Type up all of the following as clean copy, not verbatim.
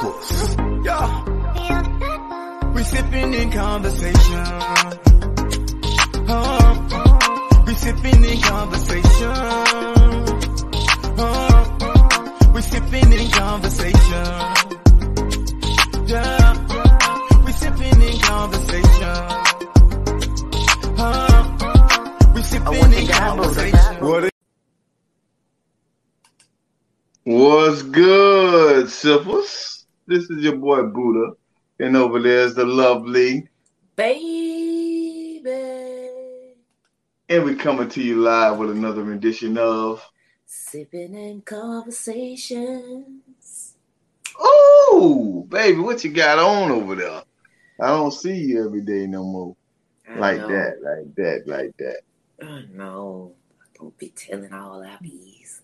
peppers. Yeah. We sippin' in conversation. We sippin' in conversation. We sippin' in conversation. Yeah. We sippin' in conversation. We sippin' in conversation. What's good, Sippers? This is your boy Buddha, and over there is the lovely Baby. And we're coming to you live with another rendition of Sippin' and Conversations. Oh, baby, what you got on over there? I don't see you every day no more. Like that. I know. I don't be telling all our bees.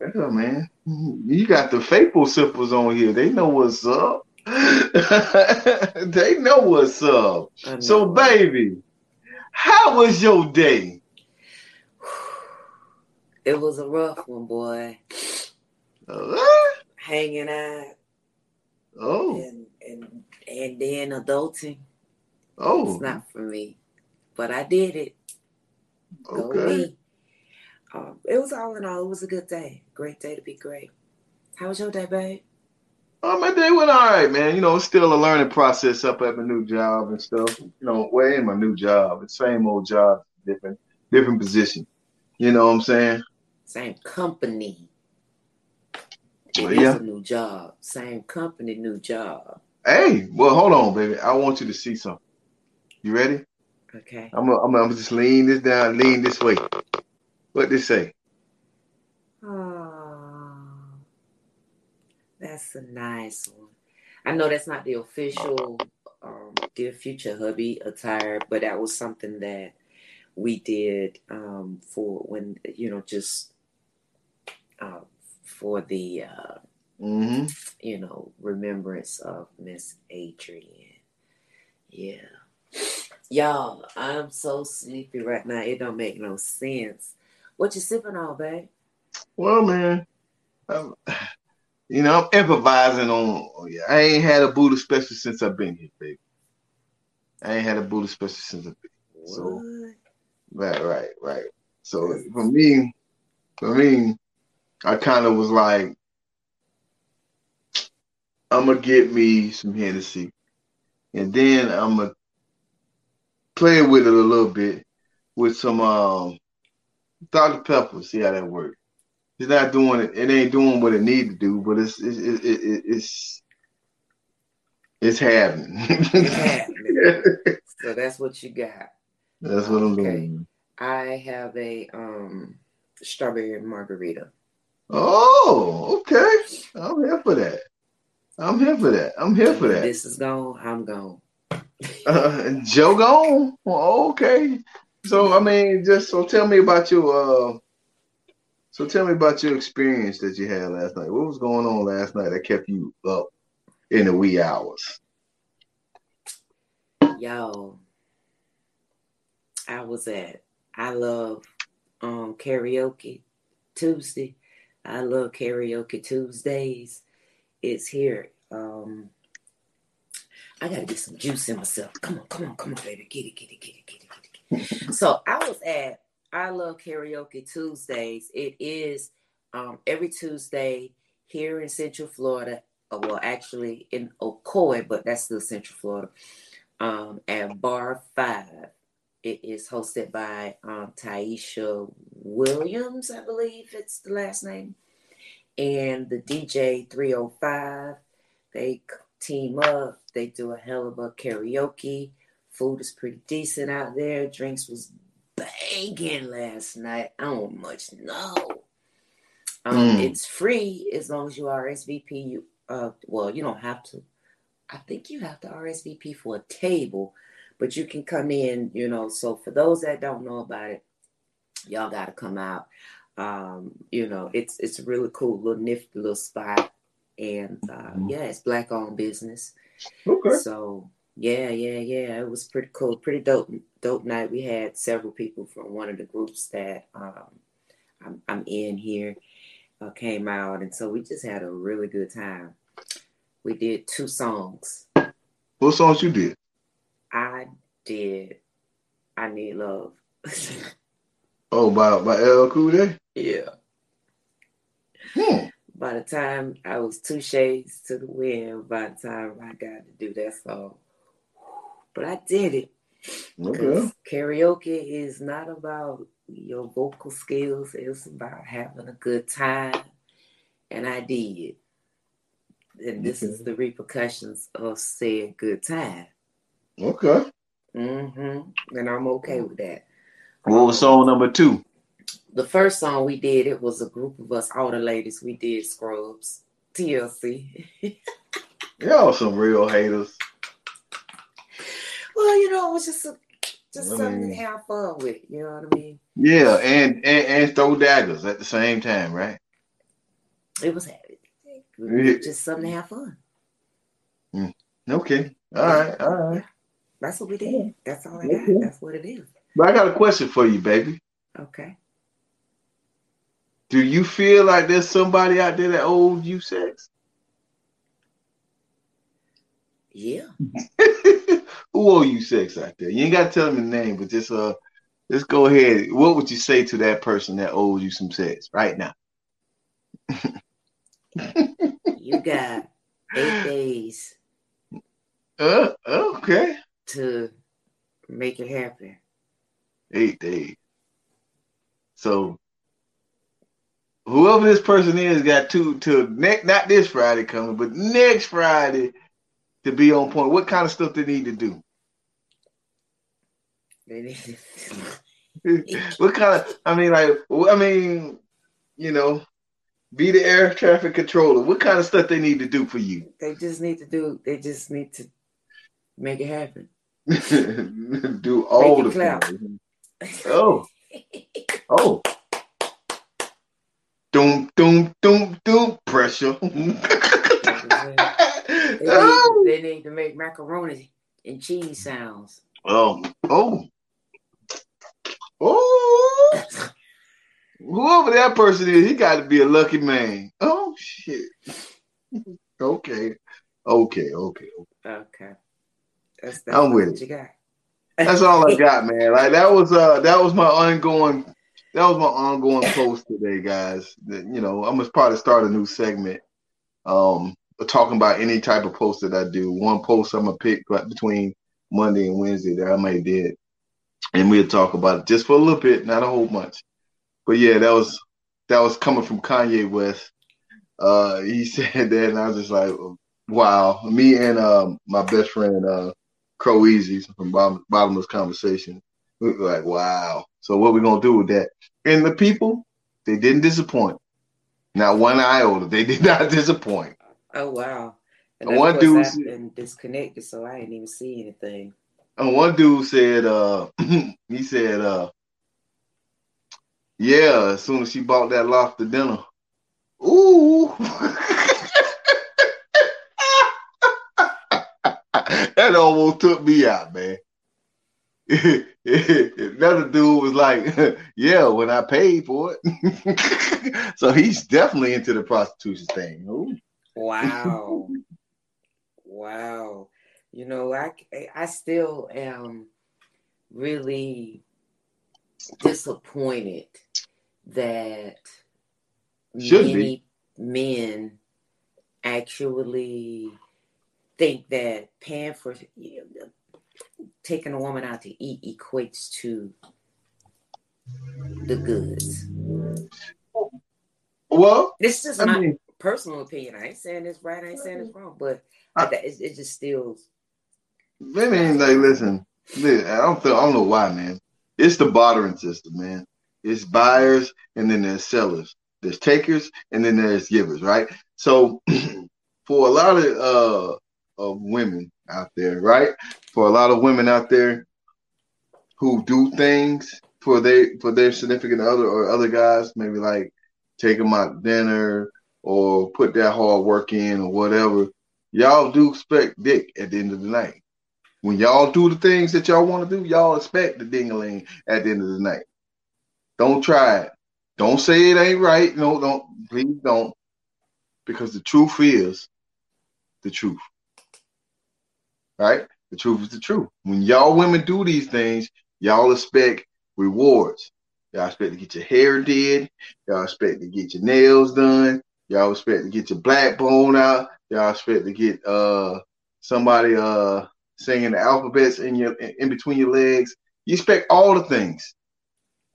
Yeah, man. You got the faithful Sippers on here. They know what's up. They know what's up. Know. So, baby, how was your day? It was a rough one, boy. Hanging out. Oh. And then adulting. Oh. It's not for me. But I did it. Okay. Go me. It was all in all, it was a good day. Great day to be great. How was your day, babe? My day went all right, man. You know, it's still a learning process up at my new job and stuff. You know, well, ain't my new job. It's same old job, different position. You know what I'm saying? Same company. Well, it is a new job. Same company, new job. Hey, well, hold on, baby. I want you to see something. You ready? Okay. I'm gonna just lean this down, lean this way. What they say? Oh, that's a nice one. I know that's not the official Dear Future Hubby attire, but that was something that we did for when, you know, just for the, you know, remembrance of Miss Adrienne. Yeah. Y'all, I'm so sleepy right now. It don't make no sense. What you sipping on, babe? Well, man, I'm improvising on. I ain't had a Buddha special since I've been here, baby. What? So, right. So for me, I kind of was like, I'm gonna get me some Hennessy, and then I'm gonna play with it a little bit with some Dr. Pepper, see how that works. It's not doing it. It ain't doing what it need to do, but it's happening. It's happening. So that's what you got. That's what I'm doing. I have a strawberry margarita. Oh, okay. I'm here for that. This is gone. I'm gone. Joe gone. Oh, okay. So tell me about your experience that you had last night. What was going on last night that kept you up in the wee hours? Yo, I love karaoke Tuesday. I love karaoke Tuesdays. It's here. I gotta get some juice in myself. Come on, baby, get it. So I was at I Love Karaoke Tuesdays. It is every Tuesday here in Central Florida. Well, actually in Ocoee, but that's still Central Florida. At Bar 5. It is hosted by Taisha Williams, I believe it's the last name. And the DJ 305. They team up. They do a hell of a karaoke. Food is pretty decent out there. Drinks was banging last night. I don't much know. It's free as long as you RSVP. You don't have to. I think you have to RSVP for a table, but you can come in, you know. So for those that don't know about it, y'all got to come out. You know, it's a really cool little nifty little spot. And, it's black-owned business. Okay. So... Yeah. It was pretty cool. Pretty dope night. We had several people from one of the groups that I'm in here came out. And so we just had a really good time. We did two songs. What songs you did? I did I Need Love. Oh, by LL Cool J? Yeah. Hmm. By the time I was two shades to the wind, by the time I got to do that song. But I did it. Okay. Karaoke is not about your vocal skills. It's about having a good time. And I did. And this is the repercussions of said good time. Okay. Mm-hmm. And I'm okay with that. What was song number two? The first song we did, it was a group of us, all the ladies. We did Scrubs, TLC. Y'all some real haters. Well, you know, it was just something to have fun with. You know what I mean? Yeah, and throw daggers at the same time, right? It was just something to have fun. Mm. Okay. All right. That's what we did. That's all I got. Okay. That's what it is. But I got a question for you, baby. Okay. Do you feel like there's somebody out there that owes you sex? Yeah. Who owe you sex out there? You ain't got to tell me the name, but just let's go ahead. What would you say to that person that owes you some sex right now? You got 8 days. Okay. To make it happen. 8 days. So whoever this person is got not this Friday coming, but next Friday to be on point. What kind of stuff they need to do? What kind of? You know, be the air traffic controller. What kind of stuff they need to do for you? They just need to make it happen. Do all the things. Oh. Doom, pressure. They need to make macaroni and cheese sounds. Oh. Whoever that person is, he got to be a lucky man. Oh, shit. Okay. That's I'm with it. You got. That's all I got, man. Like that was my ongoing post today, guys. That, you know, I'm gonna probably start a new segment, talking about any type of post that I do. One post I'm gonna pick right between Monday and Wednesday that I might did, and we'll talk about it just for a little bit, not a whole bunch. But yeah, that was coming from Kanye West. He said that, and I was just like, wow. Me and my best friend Crow Easy from Bottomless Conversation. We were like, wow. So what we gonna do with that? And the people, they didn't disappoint. Not one iota. They did not disappoint. Oh wow! And one dude I've been disconnected, so I didn't even see anything. And one dude said, he said, yeah. As soon as she bought that lobster dinner, ooh. That almost took me out, man. Another dude was like, yeah, when I paid for it. So he's definitely into the prostitution thing. Ooh. Wow. You know, I still am really disappointed that men actually think that paying for taking a woman out to eat equates to the goods. Well, this is my personal opinion. I ain't saying it's right. I ain't saying it's wrong, but it just still. I mean, like, listen, I don't know why, man. It's the bartering system, man. It's buyers, and then there's sellers. There's takers, and then there's givers, right? So, for a lot of women out there, right? For a lot of women out there who do things for their significant other or other guys, maybe like take them out to dinner or put that hard work in or whatever, y'all do expect dick at the end of the night. When y'all do the things that y'all want to do, y'all expect the ding-a-ling at the end of the night. Don't try it. Don't say it ain't right. No, don't. Please don't. Because the truth is, the truth. Right? The truth is the truth. When y'all women do these things, y'all expect rewards. Y'all expect to get your hair did. Y'all expect to get your nails done. Y'all expect to get your black bone out. Y'all expect to get somebody singing the alphabets in between your legs. You expect all the things.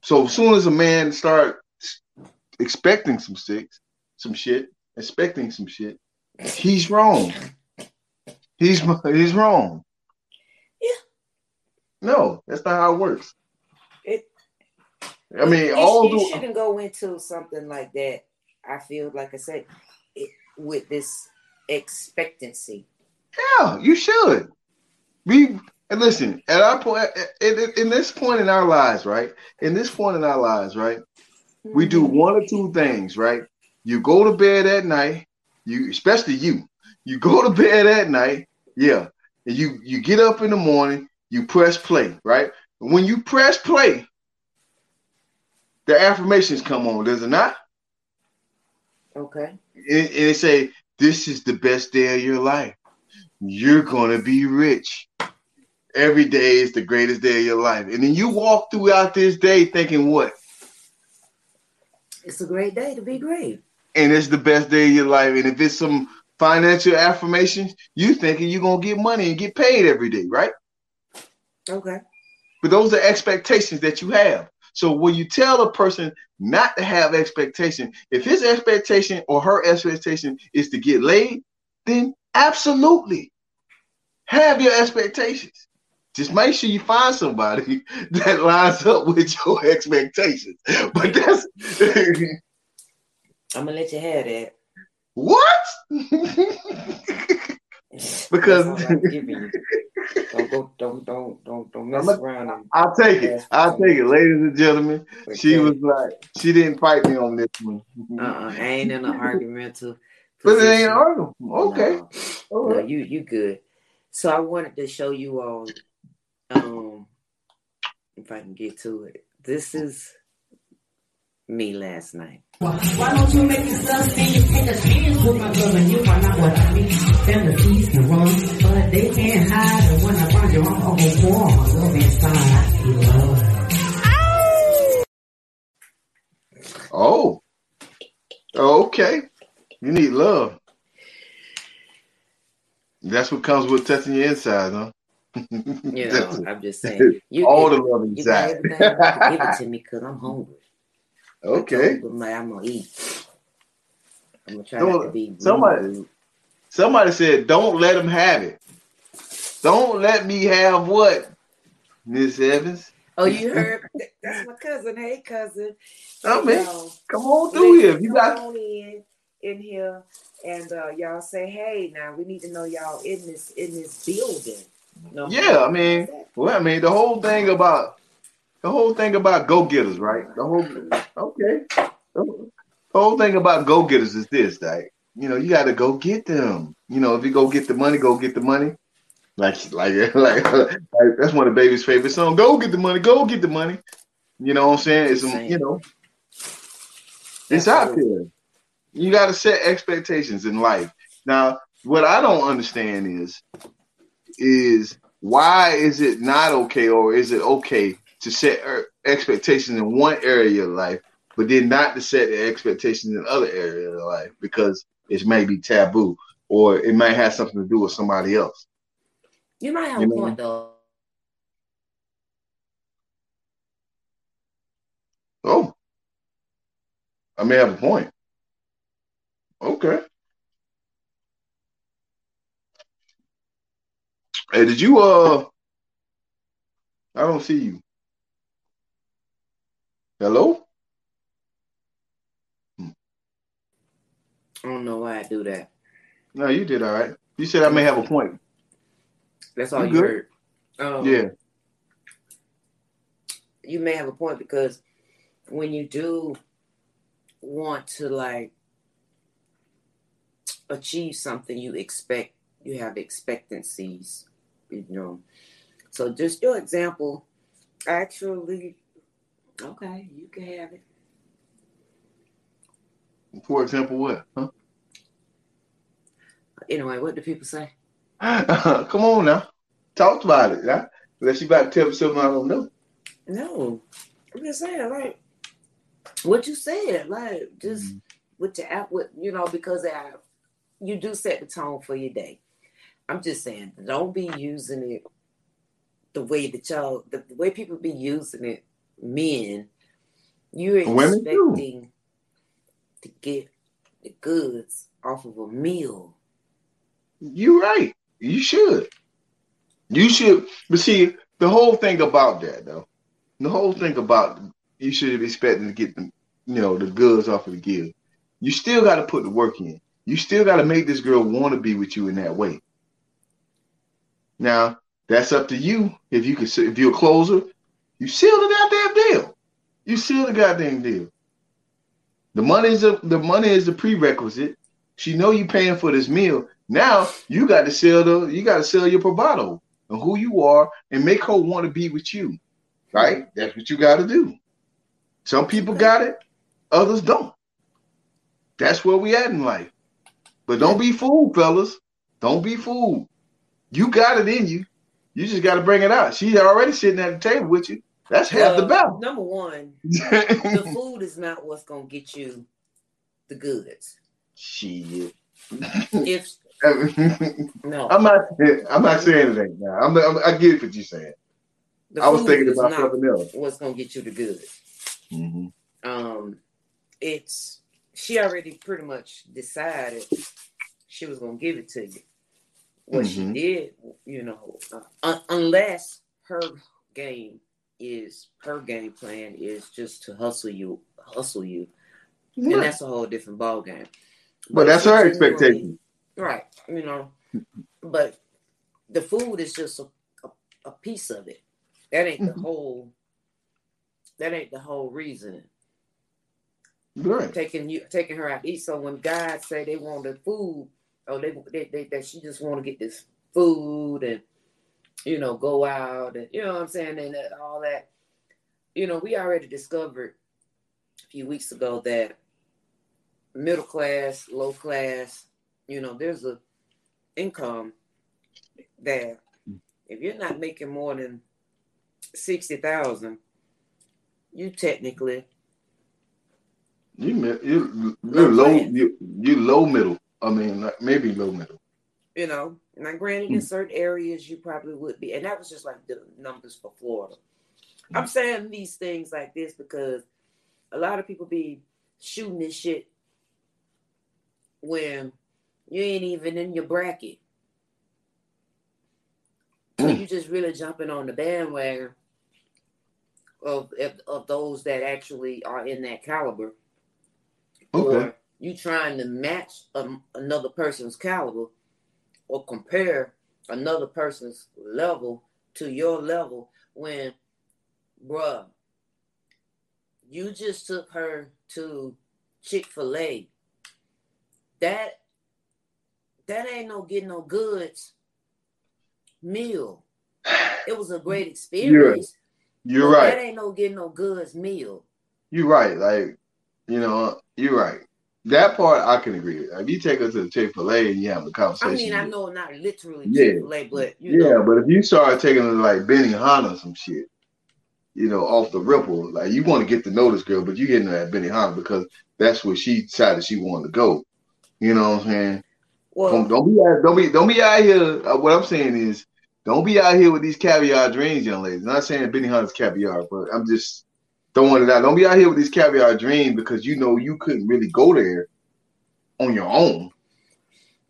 So as soon as a man start expecting some shit, he's wrong. He's wrong. Yeah. No, that's not how it works. You shouldn't go into something like that. I feel like I said it, with this expectancy. Yeah, you should. In this point in our lives, right? Mm-hmm. We do one or two things, right? You go to bed at night. You go to bed at night. Yeah, and you get up in the morning. You press play, right? And when you press play, the affirmations come on. Does it not? Okay. And they say, this is the best day of your life. You're going to be rich. Every day is the greatest day of your life. And then you walk throughout this day thinking what? It's a great day to be great. And it's the best day of your life. And if it's some financial affirmations, you thinking you're going to get money and get paid every day, right? Okay. But those are expectations that you have. So when you tell a person not to have expectation, if his expectation or her expectation is to get laid, then absolutely have your expectations. Just make sure you find somebody that lines up with your expectations. But that's... I'm going to let you have that. What? Because... Don't mess around. I'll take it. Ladies and gentlemen. She was like, she didn't fight me on this one. I ain't in an argumental. But it ain't argument. Okay. No. Right. No, you good. So I wanted to show you all, if I can get to it. This is me last night. Why don't you make yourself see you take a chance with my brother? You are not what I mean. Found the peace and wrong, but they can't hide. And when I find you, I'm almost warm. I love inside. I feel love. Oh. Okay. You need love. That's what comes with touching your insides, huh? You know, I'm just saying. All the love inside. You got everything. Give it to me because I'm hungry. Okay. I'm gonna eat. I'm gonna try not to be rude. Somebody said, "Don't let them have it." Don't let me have what, Miss Evans? Oh, you heard? That's my cousin. Hey, cousin. Oh man, come on through here. You got in here, and y'all say, "Hey, now we need to know y'all in this building." No, yeah, the whole thing about. The whole thing about go-getters, right? The whole thing about go-getters is this, like, you know, you got to go get them. You know, if you go get the money. Like that's one of Baby's favorite songs. Go get the money. You know what I'm saying? It's, you know, it's out there. You got to set expectations in life. Now, what I don't understand is why is it not okay, or is it okay to set expectations in one area of your life, but then not to set the expectations in other areas of your life because it may be taboo or it might have something to do with somebody else. You might have a point, though. Oh, I may have a point. Okay. Hey, did you, I don't see you. Hello? I don't know why I do that. No, you did all right. You said I may have a point. That's all you heard. Yeah. You may have a point because when you do want to, like, achieve something, you have expectancies, you know. So just your example, actually... Okay, you can have it. For example, what? Huh? Anyway, what do people say? Come on now. Talk about it. Now. Unless you about to tell me something I don't know. No. I'm just saying, like, what you said, like, just with your app, with, you know, because you do set the tone for your day. I'm just saying, don't be using it the way that y'all, the way people be using it, men, you're expecting to get the goods off of a meal. You're right. You should. You should. But see, the whole thing about that, though, the whole thing about you should be expecting to get the, you know, the goods off of the gift. You still got to put the work in. You still got to make this girl want to be with you in that way. Now, that's up to you. If you can, if you're a closer, you seal the goddamn deal. You seal the goddamn deal. The money is the prerequisite. She know you paying for this meal. Now you got to sell your bravado and who you are and make her want to be with you. Right? That's what you got to do. Some people got it, others don't. That's where we at in life. But don't be fooled, fellas. Don't be fooled. You got it in you. You just got to bring it out. She's already sitting at the table with you. That's half the battle. Number one, the food is not what's going to get you the goods. Shit. No. I'm not saying that now. I get what you're saying. I was thinking about something else. What's going to get you the goods. Mm-hmm. She already pretty much decided she was going to give it to you. What she did, you know, unless her game plan is just to hustle you. Yeah. And that's a whole different ball game. But that's her expectation. Right. You know, but the food is just a piece of it. That ain't the whole reason. Right. Taking her out to eat. So when guys say they want the food, or they that she just want to get this food and, you know, go out and, you know what I'm saying, and all that. You know, we already discovered a few weeks ago that middle class, low class, you know, there's a income that if you're not making more than $60,000, you technically you're low middle. I mean, maybe low middle. You know, now granted, in certain areas you probably would be, and that was just like the numbers for Florida. I'm saying these things like this because a lot of people be shooting this shit when you ain't even in your bracket. So you just really jumping on the bandwagon of those that actually are in that caliber. Okay. Or you trying to match another person's caliber or compare another person's level to your level when, bruh, you just took her to Chick-fil-A. That ain't no getting no goods meal. It was a great experience. You're right. That ain't no getting no goods meal. You're right. Like, you know, you're right. That part I can agree with. If you take her to the Chick-fil-A and you have a conversation. I mean, I know not literally Chick-fil-A, but you know. But if you start taking her to like Benihana or some shit, you know, off the ripple, like you want to get to know this girl, but you hitting her at Benihana because that's where she decided she wanted to go. You know what I'm saying? Well, don't be out here. What I'm saying is, don't be out here with these caviar dreams, young ladies. I'm not saying Benihana's caviar, but I'm just throwing it out. Don't be out here with these caviar dreams because you know you couldn't really go there on your own.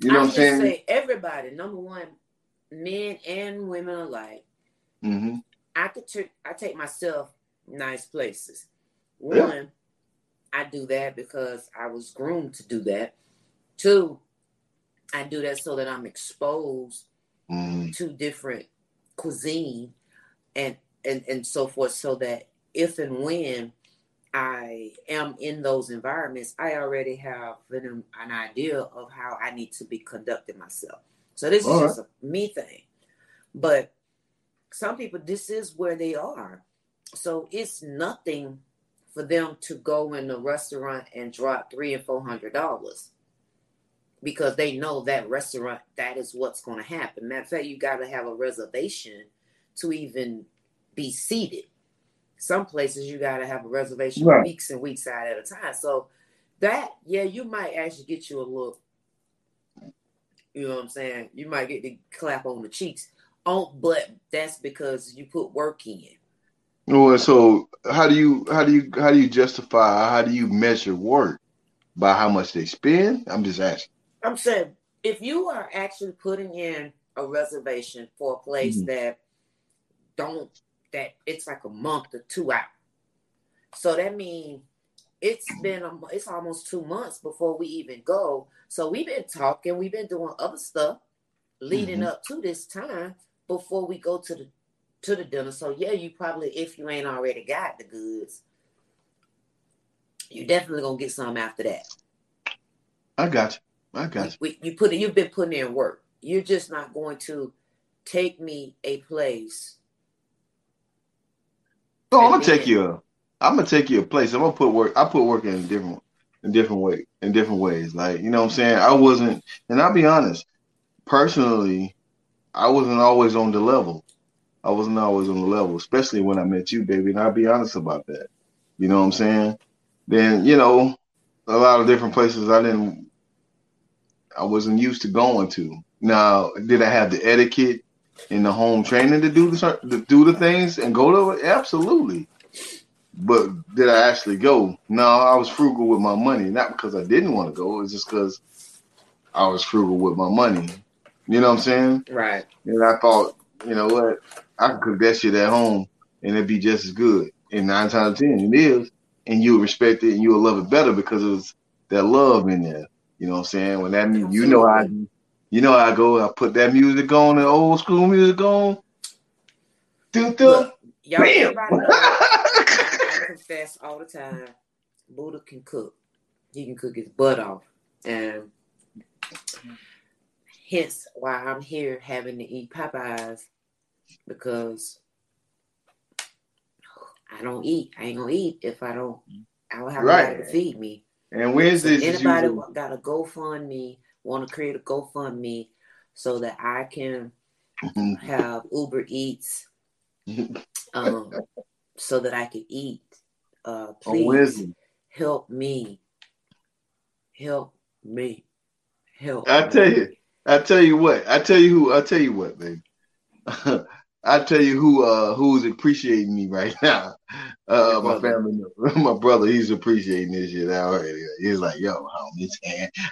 You know what I'm saying? Say everybody, number one, men and women alike. Mm-hmm. I take myself nice places. One, yeah. I do that because I was groomed to do that. Two, I do that so that I'm exposed to different cuisine and so forth, so that if and when I am in those environments, I already have an idea of how I need to be conducting myself. So this is just a me thing. But some people, this is where they are. So it's nothing for them to go in a restaurant and drop $300 and $400. because they know that restaurant, that is what's going to happen. Matter of fact, you got to have a reservation to even be seated. Some places you got to have a reservation weeks and weeks out at a time. So that, yeah, you might actually get you a look. You know what I'm saying? You might get the clap on the cheeks. But that's because you put work in. Oh, and so how do you justify, how do you measure work? By how much they spend? I'm just asking. I'm saying if you are actually putting in a reservation for a place that it's like a month or 2 out. So that means it's almost 2 months before we even go. So we've been talking, we've been doing other stuff leading up to this time before we go to the dinner. So yeah, you probably, if you ain't already got the goods, you definitely gonna get some after that. I got you. You've been putting in work. You're just not going to take me a place. Oh, I'm gonna take you a place. I'm gonna put work. I put work in different ways. Like, you know what I'm saying? I wasn't, and I'll be honest. Personally, I wasn't always on the level. Especially when I met you, baby. And I'll be honest about that. You know what I'm saying? Then, you know, a lot of different places I wasn't used to going to. Now, did I have the etiquette and the home training to do the things and go to it? Absolutely. But did I actually go? No, I was frugal with my money. Not because I didn't want to go. It's just because I was frugal with my money. You know what I'm saying? Right. And I thought, you know what? I could cook that shit at home and it'd be just as good. And 9 times out of 10, it is. And you'll respect it and you'll love it better because there's that love in there. You know what I'm saying? When that, you know how I go, I put that music on, the old school music on. Look, y'all, everybody knows, I confess all the time, Buddha can cook. He can cook his butt off. And hence why I'm here having to eat Popeyes, because I don't eat. I ain't gonna eat if I don't. I don't have nobody to feed me. And where's this? Anybody got a GoFundMe? Want to create a GoFundMe so that I can have Uber Eats, so that I can eat. Please help me. I tell you what, baby. I tell you who's appreciating me right now. My family, my brother, he's appreciating this shit already. He's like, yo, homie,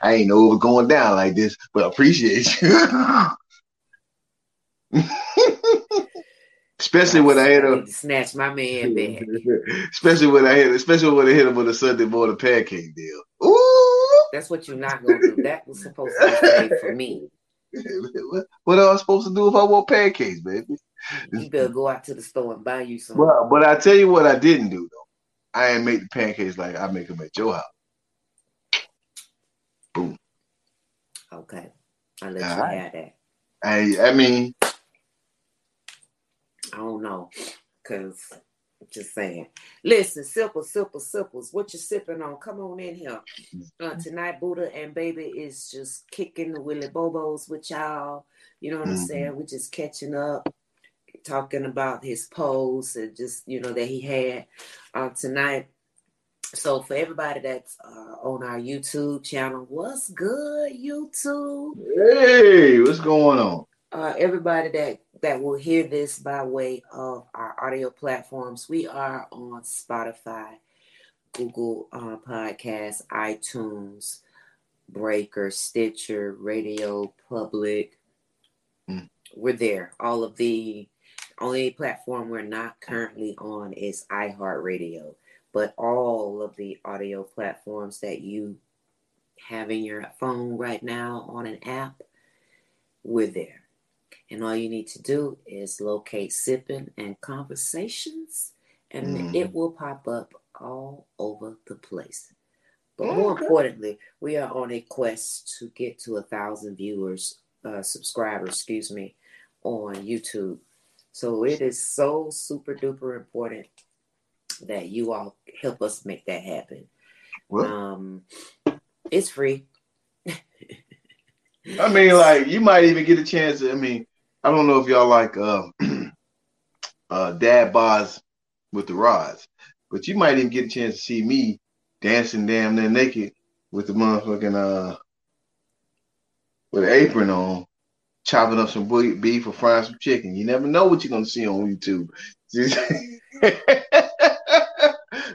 I ain't know it was going down like this, but I appreciate you. Especially when I hit him with a Sunday morning pancake deal. Ooh, that's what you're not gonna do. That was supposed to be made for me. What am I supposed to do if I want pancakes, baby? You better go out to the store and buy you some. Well, but I tell you what I didn't do, though. I ain't make the pancakes like I make them at your house. Boom. Okay. I'll let you have that. I mean... I don't know. Because, I'm just saying. Listen, Sipples. What you sipping on? Come on in here. Tonight, Buddha and Baby is just kicking the Willy Bobos with y'all. You know what I'm saying? We're just catching up. Talking about his posts and just, you know, that he had tonight. So for everybody that's on our YouTube channel, what's good, YouTube? Hey, what's going on? Everybody that will hear this by way of our audio platforms, we are on Spotify, Google Podcasts, iTunes, Breaker, Stitcher, Radio Public. We're there. All of the only platform we're not currently on is iHeartRadio, but all of the audio platforms that you have in your phone right now on an app, we're there. And all you need to do is locate Sippin' and Conversations, and it will pop up all over the place. But more importantly, we are on a quest to get to 1,000 subscribers, on YouTube. So it is so super duper important that you all help us make that happen. It's free. I mean, like, you might even get a chance to, I mean, I don't know if y'all like dad bods with the rods, but you might even get a chance to see me dancing damn near naked with the motherfucking with an apron on, chopping up some beef or frying some chicken. You never know what you're gonna see on YouTube.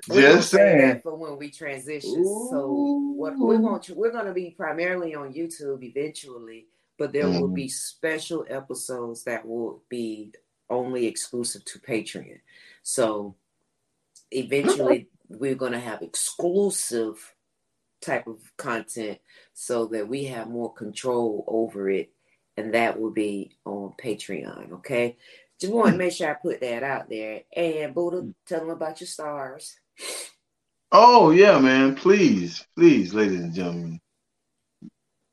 Just saying. For when we transition, ooh. So what we want you, we're gonna be primarily on YouTube eventually, but there will be special episodes that will be only exclusive to Patreon. So eventually we're gonna have exclusive type of content so that we have more control over it, and that will be on Patreon. Okay, just want to make sure I put that out there. And Buddha, tell them about your stars. Oh yeah, man, please ladies and gentlemen,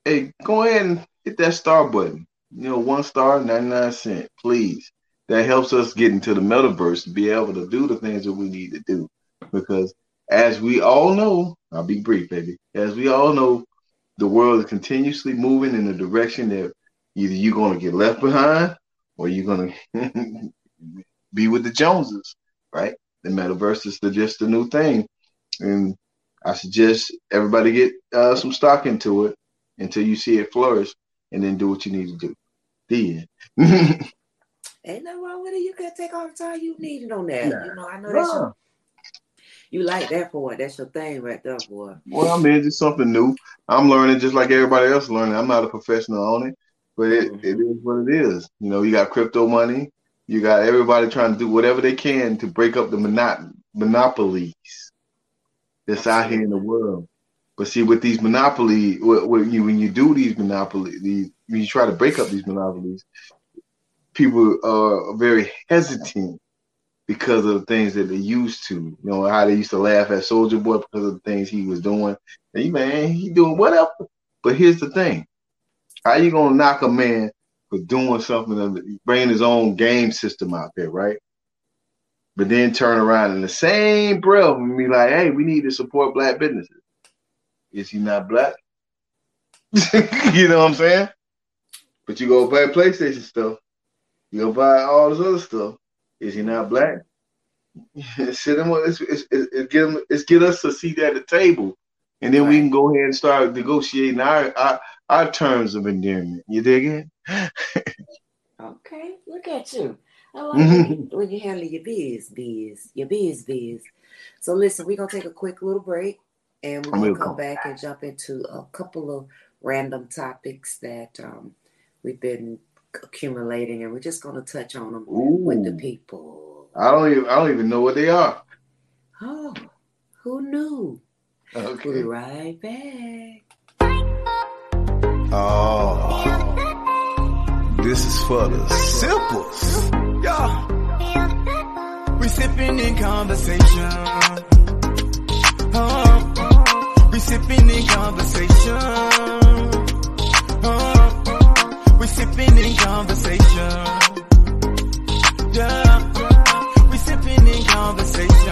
hey, go ahead and hit that star button. You know, $1 star, $0.99, please. That helps us get into the metaverse to be able to do the things that we need to do, because as we all know, I'll be brief, baby. As we all know, the world is continuously moving in the direction that either you're going to get left behind or you're going to be with the Joneses, right? The metaverse is just a new thing. And I suggest everybody get some stock into it until you see it flourish, and then do what you need to do. The end. Ain't nothing wrong with it. You can take all the time you needed on that. Nah. You know, I know that's your, you like that for it. That's your thing right there, boy. Well, I mean, it's something new. I'm learning just like everybody else learning. I'm not a professional on it, but it is what it is. You know, you got crypto money. You got everybody trying to do whatever they can to break up the monopolies that's out here in the world. But see, with these monopoly, when you do these monopolies, when you try to break up these monopolies, people are very hesitant because of the things that they're used to. You know, how they used to laugh at Soldier Boy because of the things he was doing. Hey, man, he doing whatever. But here's the thing. How you going to knock a man for doing something, bringing his own game system out there, right? But then turn around in the same breath and be like, hey, we need to support black businesses. Is he not black? You know what I'm saying? But you go buy PlayStation stuff. You go buy all this other stuff. Is he not black? It's get us a seat at the table, and then we can go ahead and start negotiating our terms of endearment. You dig it? Okay, look at you. I like when you handle your biz. So listen, we're gonna take a quick little break. And we're going to come back and jump into a couple of random topics that we've been accumulating, and we're just going to touch on them with the people. I don't even know what they are. Oh, who knew? Okay. We'll be right back. Oh, this is for the simples. Yeah. We sipping in conversation. We sipping in conversation. We sipping in conversation. Yeah. We sipping in conversation.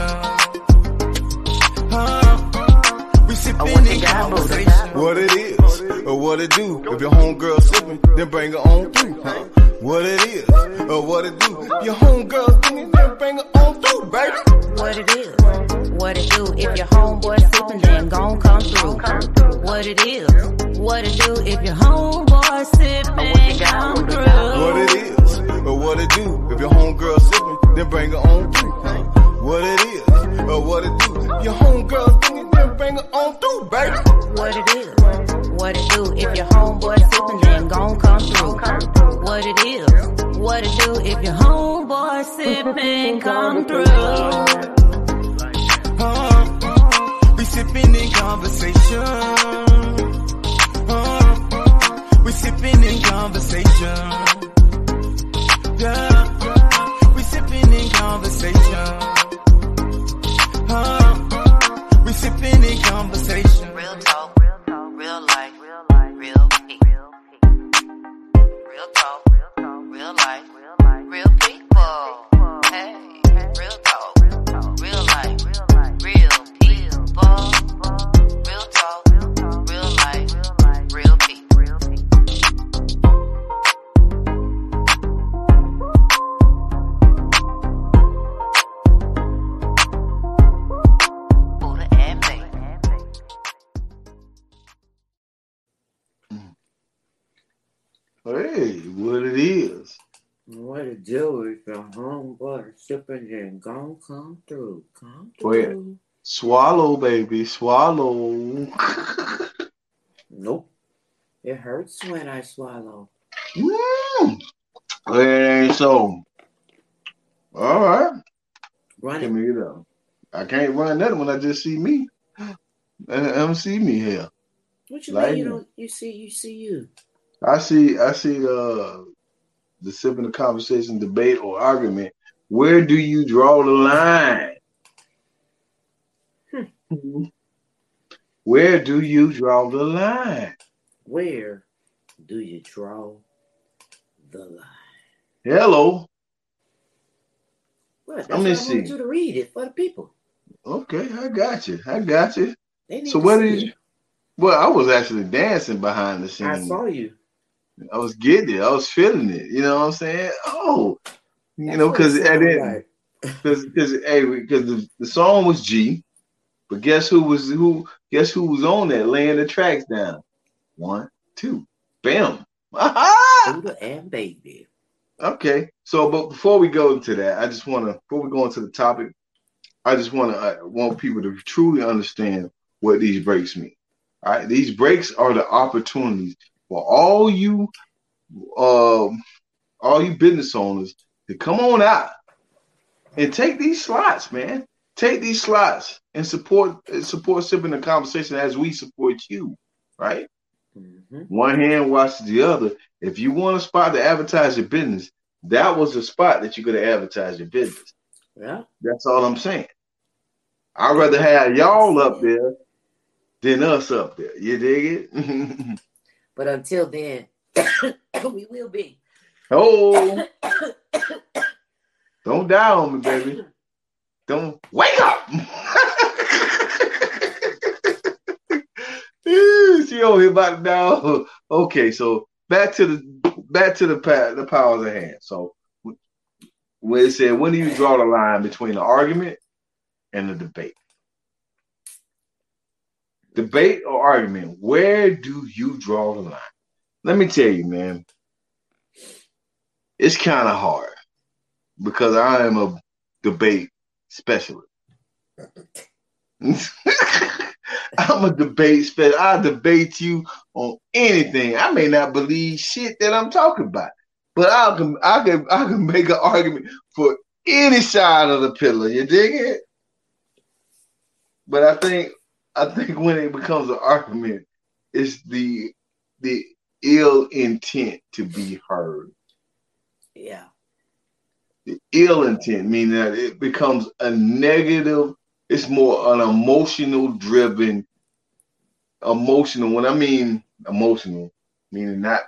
We sipping in conversation. What it is or what it do? If your homegirl sipping, then bring her on through. Huh? What it is or what it do? If your homegirl sipping, then bring her on through, baby. What it is. What it do, if your homeboy sippin', then gon' come through. What it is, what it do, if your homeboy sippin', come through. What it is, or what it do, if your homegirl sippin', then bring her on through. What it is, or what it do, if your homegirl sippin', then bring her on through, baby. What it is, what it do, if your homeboy sippin', then gon' come through. What it is, what it do, if your homeboy sippin', come through. We sipping in conversation. We sipping in conversation. Yeah, we sipping in conversation. We sipping in conversation. Real talk, real talk, real life, real life, real people, real people. Real talk, real talk, real life, real life, real people. Real talk, real life, real people, real Hey, what it is. What it do is from homeboy sipping and gone come through. Wait, swallow, baby, swallow. Nope. It hurts when I swallow. It ain't so. All right. Run it. Me up. I can't run that when I just see me. See me here. What you mean you don't? You see you. I see the sipping of conversation, debate, or argument. Where do you draw the line? Where do you draw the line? Where do you draw the line? Hello. Well, let me see. I want you to read it for the people. Okay, I got you. So what did you? Well, I was actually dancing behind the scenes. I saw you. I was getting it. I was feeling it. You know what I'm saying? Oh, you know, because the song was G, but guess who? Guess who was on that? Laying the tracks down. 1, 2, bam! Aha! And baby. Okay, so but before we go into that, I just want to before we go into the topic, I want people to truly understand what these breaks mean. All right, these breaks are the opportunities for all you business owners to come on out and take these slots, man. Take these slots and support Sipping the Conversation as we support you, right? Mm-hmm. One hand washes the other. If you want a spot to advertise your business, that was the spot that you could advertise your business. Yeah, that's all I'm saying. I'd rather have y'all up there than us up there. You dig it? But until then, we will be. Oh, don't die on me, baby. Don't wake up. She over here about to die. Okay, so back to the powers at hand. So when it said, when do you draw the line between the argument and the debate? Debate or argument, where do you draw the line? Let me tell you, man, it's kind of hard because I am a debate specialist. I'm a debate specialist. I debate you on anything. I may not believe shit that I'm talking about, but I can make an argument for any side of the pillar. You dig it? But I think when it becomes an argument, it's the ill intent to be heard. Yeah. The ill intent, meaning that it becomes a negative, it's more an emotional driven. When I mean emotional, meaning not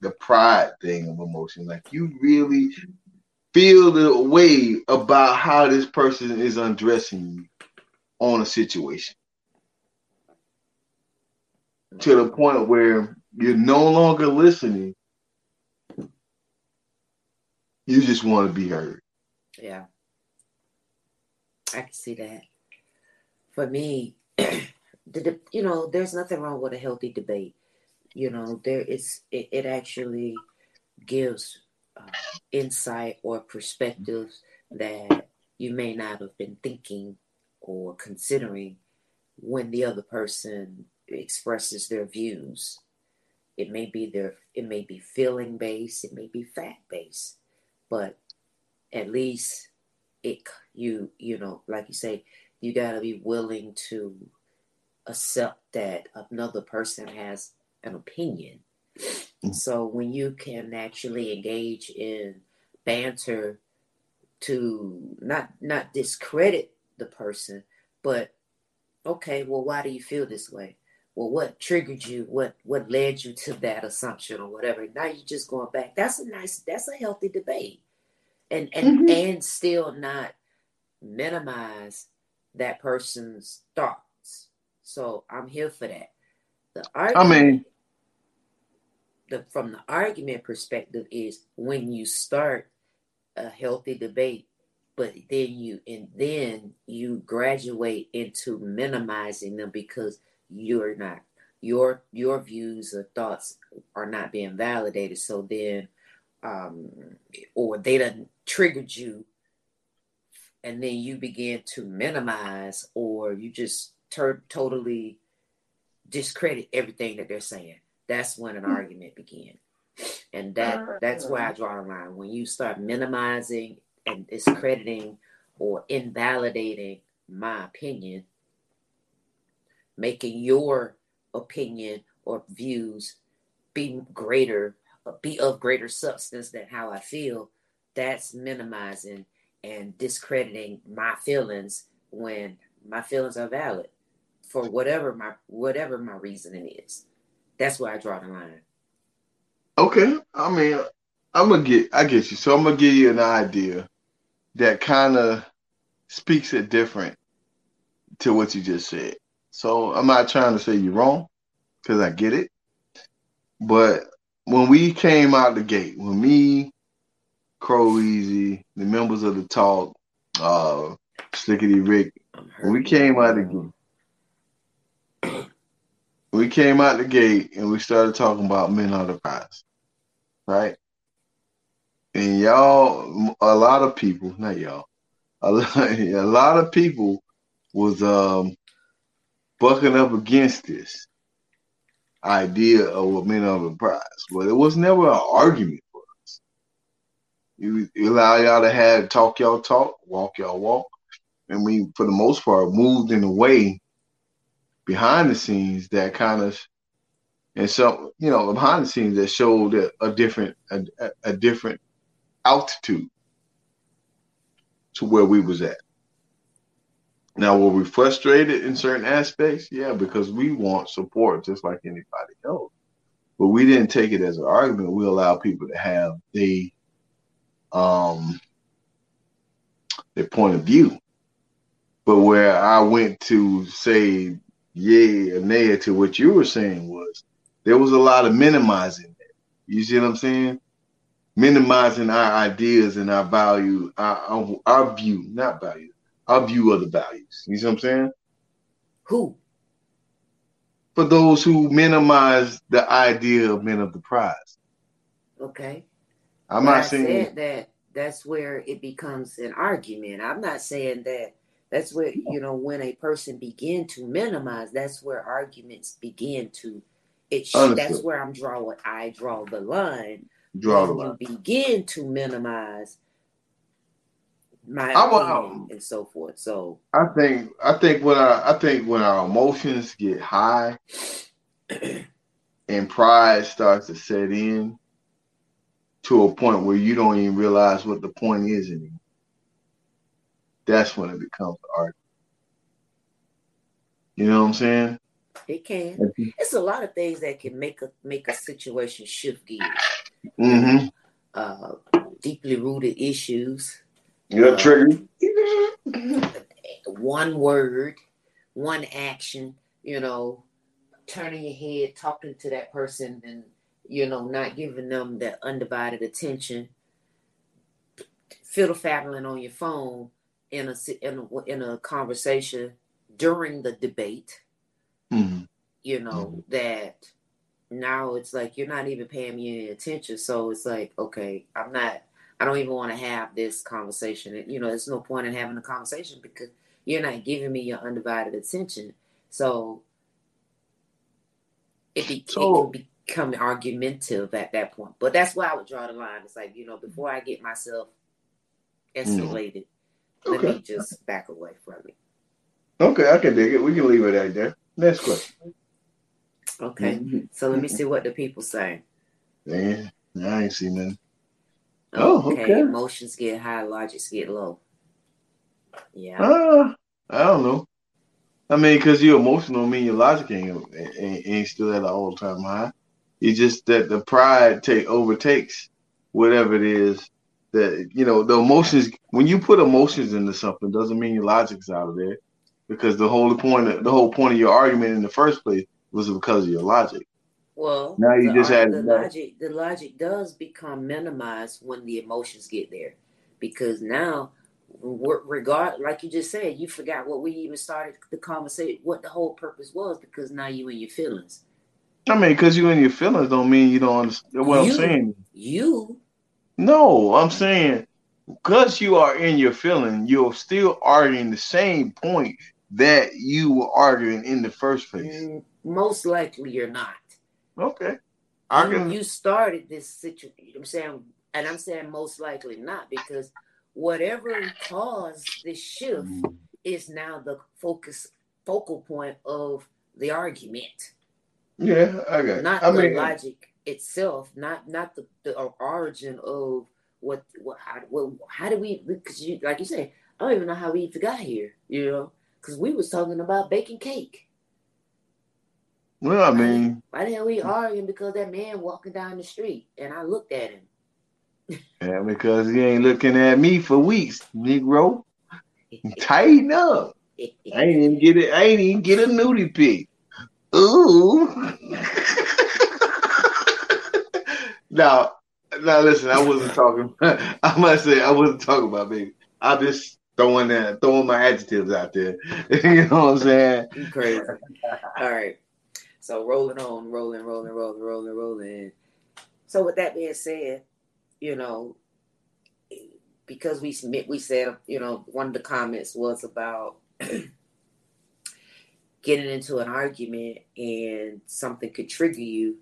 the pride thing of emotion. Like you really feel the way about how this person is undressing you on a situation. To the point where you're no longer listening. You just want to be heard. Yeah. I can see that. For me, there's nothing wrong with a healthy debate. You know, there is, it actually gives insight or perspectives that you may not have been thinking or considering when the other person expresses their views. It may be feeling based, it may be fact based, but at least like you say, you gotta be willing to accept that another person has an opinion. So when you can actually engage in banter to not discredit the person, but okay, well, why do you feel this way? Well, what triggered you? What led you to that assumption or whatever? Now you're just going back. That's a healthy debate. And and still not minimize that person's thoughts. So I'm here for that. The argument, from the argument perspective is when you start a healthy debate, but then you graduate into minimizing them because your views or thoughts are not being validated. So then, or they done triggered you, and then you begin to minimize, or you just totally discredit everything that they're saying. That's when an argument begins. And that's where I draw the line. When you start minimizing and discrediting or invalidating my opinion, making your opinion or views be greater, be of greater substance than how I feel, that's minimizing and discrediting my feelings when my feelings are valid for whatever my reasoning is. That's where I draw the line. Okay, I mean, I get you. So I'm gonna give you an idea that kind of speaks a different to what you just said. So I'm not trying to say you're wrong, because I get it. But when we came out the gate, when me, Crow Easy, the members of The Talk, Slickety Rick, when we came out the gate, we came out the gate and we started talking about men on the prize, right? And y'all, a lot of people, not y'all, a lot of people was bucking up against this idea of what men on the prize. But it was never an argument for us. You allow y'all to have talk y'all talk, walk y'all walk. And we, for the most part, moved in a way behind the scenes that kind of, and so, you know, behind the scenes that showed a different altitude to where we was at. Now, were we frustrated in certain aspects? Yeah, because we want support just like anybody else. But we didn't take it as an argument. We allowed people to have their point of view. But where I went to say yay or nay to what you were saying was there was a lot of minimizing there. You see what I'm saying? Minimizing our ideas and our value, our view, not value, our view of the values. You see what I'm saying? Who? For those who minimize the idea of men of the prize. Okay. I'm not saying that that's where it becomes an argument. I'm not saying that that's where, you know, when a person begin to minimize, that's where arguments begin to, that's where I draw the line. You begin to minimize my opinion and so forth. So I think when our emotions get high and pride starts to set in to a point where you don't even realize what the point is anymore, that's when it becomes an argument. You know what I'm saying? It can. It's a lot of things that can make a situation shift gears. Mm-hmm. Deeply rooted issues. You're triggered. One word, one action, you know, turning your head, talking to that person and, you know, not giving them that undivided attention, fiddle-faddling on your phone in a conversation during the debate, mm-hmm. you know, mm-hmm. that now it's like, you're not even paying me any attention. So it's like, okay, I don't even want to have this conversation. And, you know, there's no point in having a conversation because you're not giving me your undivided attention. So it become argumentative at that point. But that's why I would draw the line. It's like, you know, before I get myself escalated, let me just back away from it. Okay, I can dig it. We can leave it at that. Next question. Okay, mm-hmm. So let me see what the people say. Yeah, I ain't seen nothing. Okay. Emotions get high, logics get low. Yeah. I don't know. I mean, because you're emotional, I mean, your logic ain't still at an all-time high. It's just that the pride overtakes whatever it is that, you know, the emotions. When you put emotions into something, doesn't mean your logic's out of there, because the whole point of your argument in the first place was because of your logic. Well, now you just had logic. The logic does become minimized when the emotions get there, because now, like you just said, you forgot what we even started the conversation, what the whole purpose was, because now you in your feelings. I mean, because you in your feelings don't mean you don't understand what I'm saying. No, I'm saying because you are in your feeling, you're still arguing the same point that you were arguing in the first place. Most likely you're not. Okay. You started this situation. You know what I'm saying? And I'm saying most likely not, because whatever caused this shift is now the focal point of the argument. Yeah, I got it. Not the logic itself, not the origin of how do we? Because like you say, I don't even know how we even got here. You know, because we was talking about baking cake. Well, I mean, why the hell we arguing because that man walking down the street and I looked at him. Yeah, because he ain't looking at me for weeks, Negro. Tighten up. I ain't even get a nudie pic. Ooh. Now listen, I wasn't talking. I must say I wasn't talking about baby. I'm just throwing my adjectives out there. You know what I'm saying? You crazy. All right. So rolling on. So with that being said, you know, because we said, you know, one of the comments was about getting into an argument and something could trigger you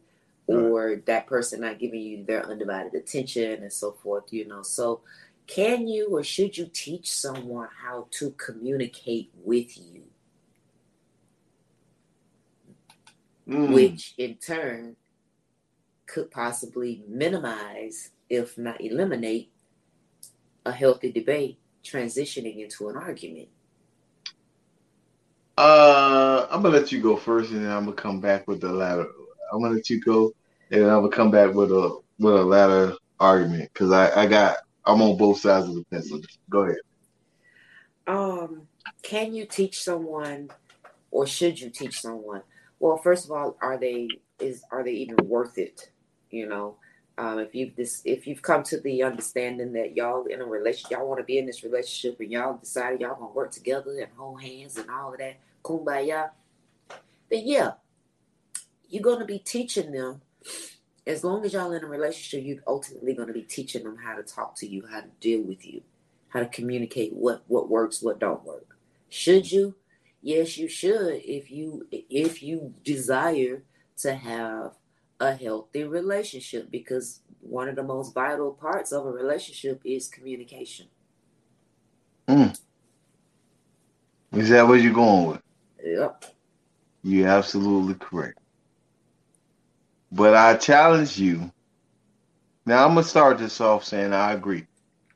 or that person not giving you their undivided attention and so forth, you know. So can you or should you teach someone how to communicate with you? Which in turn could possibly minimize, if not eliminate, a healthy debate transitioning into an argument. I'm gonna let you go first, and then I'm gonna come back with the latter. I'm gonna let you go, and I'm gonna come back with a latter argument because I'm on both sides of the pencil. Go ahead. Can you teach someone, or should you teach someone? Well, first of all, are they even worth it? You know. If you've come to the understanding that y'all in a relationship, y'all want to be in this relationship, and y'all decided y'all gonna work together and hold hands and all of that, kumbaya, then yeah, you're gonna be teaching them. As long as y'all in a relationship, you're ultimately gonna be teaching them how to talk to you, how to deal with you, how to communicate what works, what don't work. Should you? Yes, you should if you desire to have a healthy relationship, because one of the most vital parts of a relationship is communication. Is that what you're going with? Yep. You're absolutely correct. But I challenge you. Now, I'm going to start this off saying I agree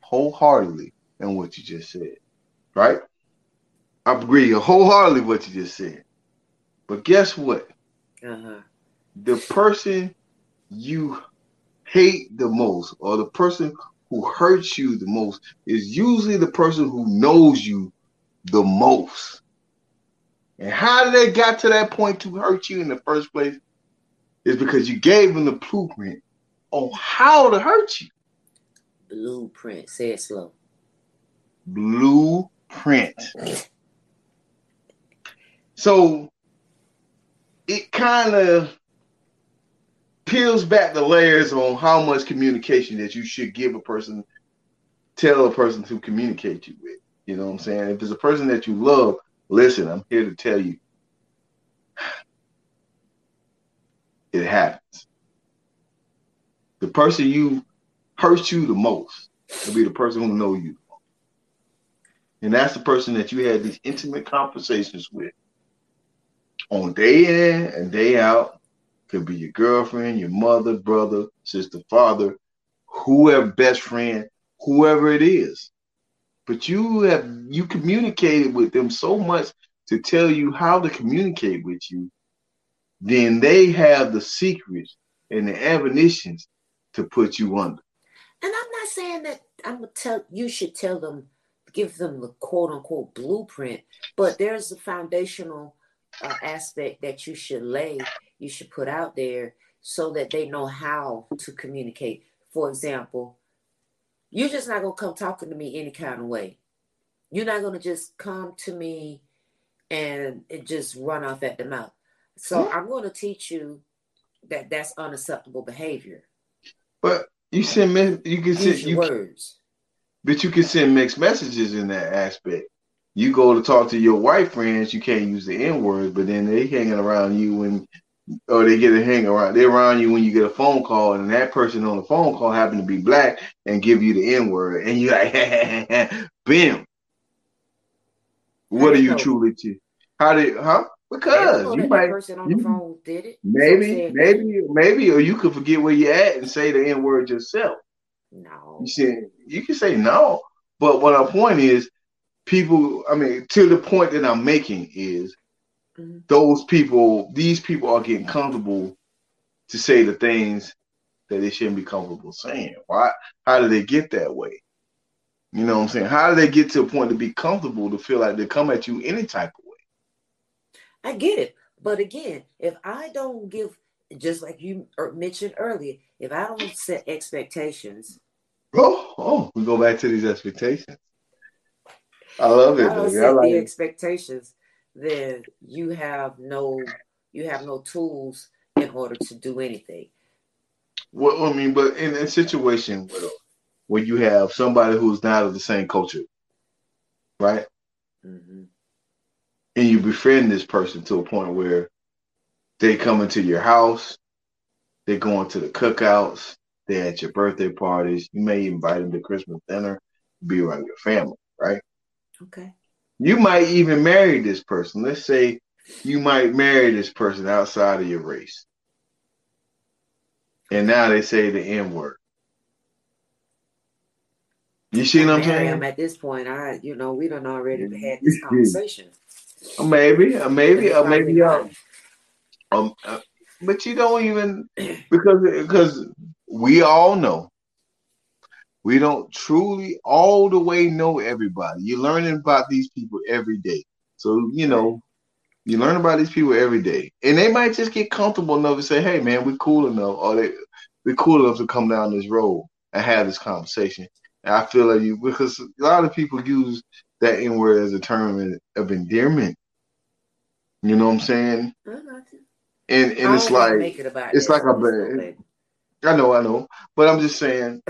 wholeheartedly in what you just said, right? I agree wholeheartedly with what you just said. But guess what? Uh-huh. The person you hate the most or the person who hurts you the most is usually the person who knows you the most. And how they got to that point to hurt you in the first place is because you gave them the blueprint on how to hurt you. Blueprint. Say it slow. Blueprint. So it kind of peels back the layers on how much communication that you should give a person, tell a person to communicate you with. You know what I'm saying? If there's a person that you love, listen, I'm here to tell you it happens. The person you hurt you the most will be the person who knows you the most. And that's the person that you had these intimate conversations with on day in and day out. Could be your girlfriend, your mother, brother, sister, father, whoever, best friend, whoever it is. But you communicated with them so much to tell you how to communicate with you, then they have the secrets and the admonitions to put you under. And I'm not saying that you should tell them, give them the quote unquote blueprint, but there's a foundational aspect that you should lay. You should put out there so that they know how to communicate. For example, you're just not going to come talking to me any kind of way. You're not going to just come to me and just run off at the mouth. So I'm going to teach you that's unacceptable behavior. But you send, you can send you words, but you can send mixed messages in that aspect. You go to talk to your white friends, you can't use the N word, but then they hanging around you when, or they get a hang around. They're around you when you get a phone call, and that person on the phone call happened to be black and give you the N word, and you like, bam. What are you truly to? How did, huh? Because you might, person on the phone did it. Maybe, or you could forget where you're at and say the N word yourself. No, you can say no, but what our point is, people. I mean, to the point that I'm making is, those people, these people are getting comfortable to say the things that they shouldn't be comfortable saying. Why? How do they get that way? You know what I'm saying? How do they get to a point to be comfortable to feel like they come at you any type of way? I get it. But again, if I don't give, just like you mentioned earlier, if I don't set expectations. Oh, we go back to these expectations. I love it. I don't set the expectations, then you have no tools in order to do anything. Well, I mean, but in a situation where you have somebody who's not of the same culture, right? Mm-hmm. And you befriend this person to a point where they come into your house, they're going to the cookouts, they're at your birthday parties, you may invite them to Christmas dinner, be around your family, right? Okay. You might even marry this person. Let's say you might marry this person outside of your race. And now they say the N word. You see what I'm saying? At this point, we done already had this conversation. Maybe y'all. But you don't even, because we all know. We don't truly all the way know everybody. You're learning about these people every day. So, you learn about these people every day. And they might just get comfortable enough to say, hey, man, we're cool enough. We're cool enough to come down this road and have this conversation. And I feel like because a lot of people use that N-word as a term of endearment. You know what I'm saying? And it's like, I know. But I'm just saying...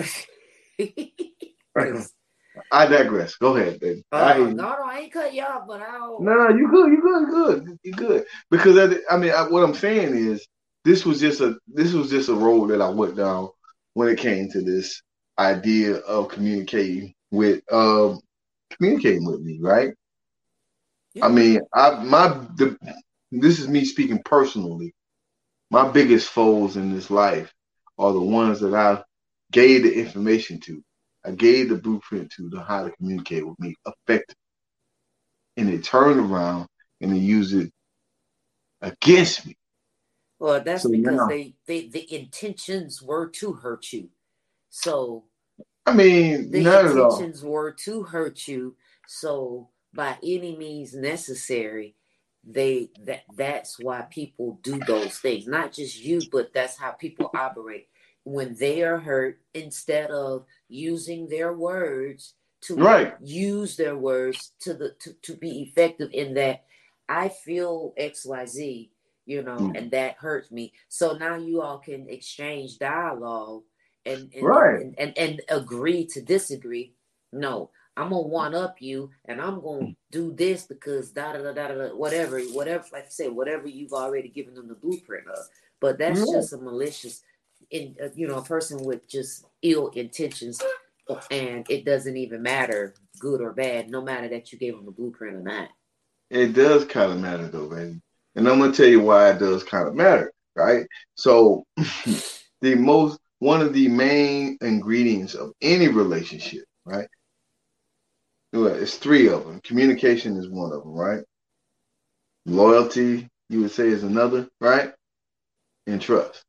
I digress. Go ahead, baby. I ain't cut you off, but I don't. No, you good. Because what I'm saying is, this was just a road that I went down when it came to this idea of communicating with me, right? Yeah. I mean, this is me speaking personally. My biggest foes in this life are the ones that I gave the information to. I gave the blueprint to how to communicate with me effectively. And they turned around and they used it against me. Well, that's because the intentions were to hurt you. So, I mean, So, by any means necessary, that's why people do those things. Not just you, but that's how people operate. When they are hurt, instead of using their words to be effective in that, I feel XYZ, and that hurts me. So now you all can exchange dialogue and agree to disagree. No, I'm gonna one up you, and I'm gonna do this because whatever. Like I said, whatever you've already given them the blueprint of, but that's just a malicious. A person with just ill intentions, and it doesn't even matter good or bad, no matter that you gave them the blueprint or not. It does kind of matter though, baby. And I'm going to tell you why it does kind of matter, right? So one of the main ingredients of any relationship, right? Well, it's three of them. Communication is one of them, right? Loyalty, you would say, is another, right? And trust.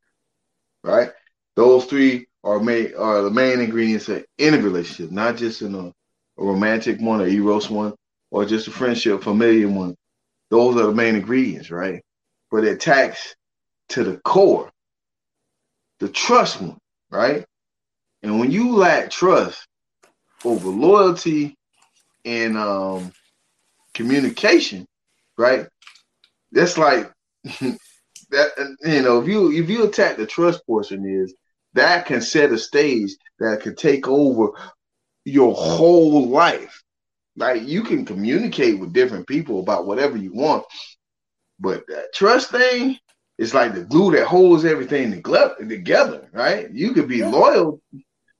Right, those three are the main ingredients of any relationship, not just in a romantic one, or eros one, or just a friendship, familiar one. Those are the main ingredients, right? But it attacks to the core, the trust one, right? And when you lack trust over loyalty and communication, right? That's like that, you know, if you attack the trust portion, is that can set a stage that can take over your whole life. Like, you can communicate with different people about whatever you want, but that trust thing is like the glue that holds everything together, right? You could be loyal.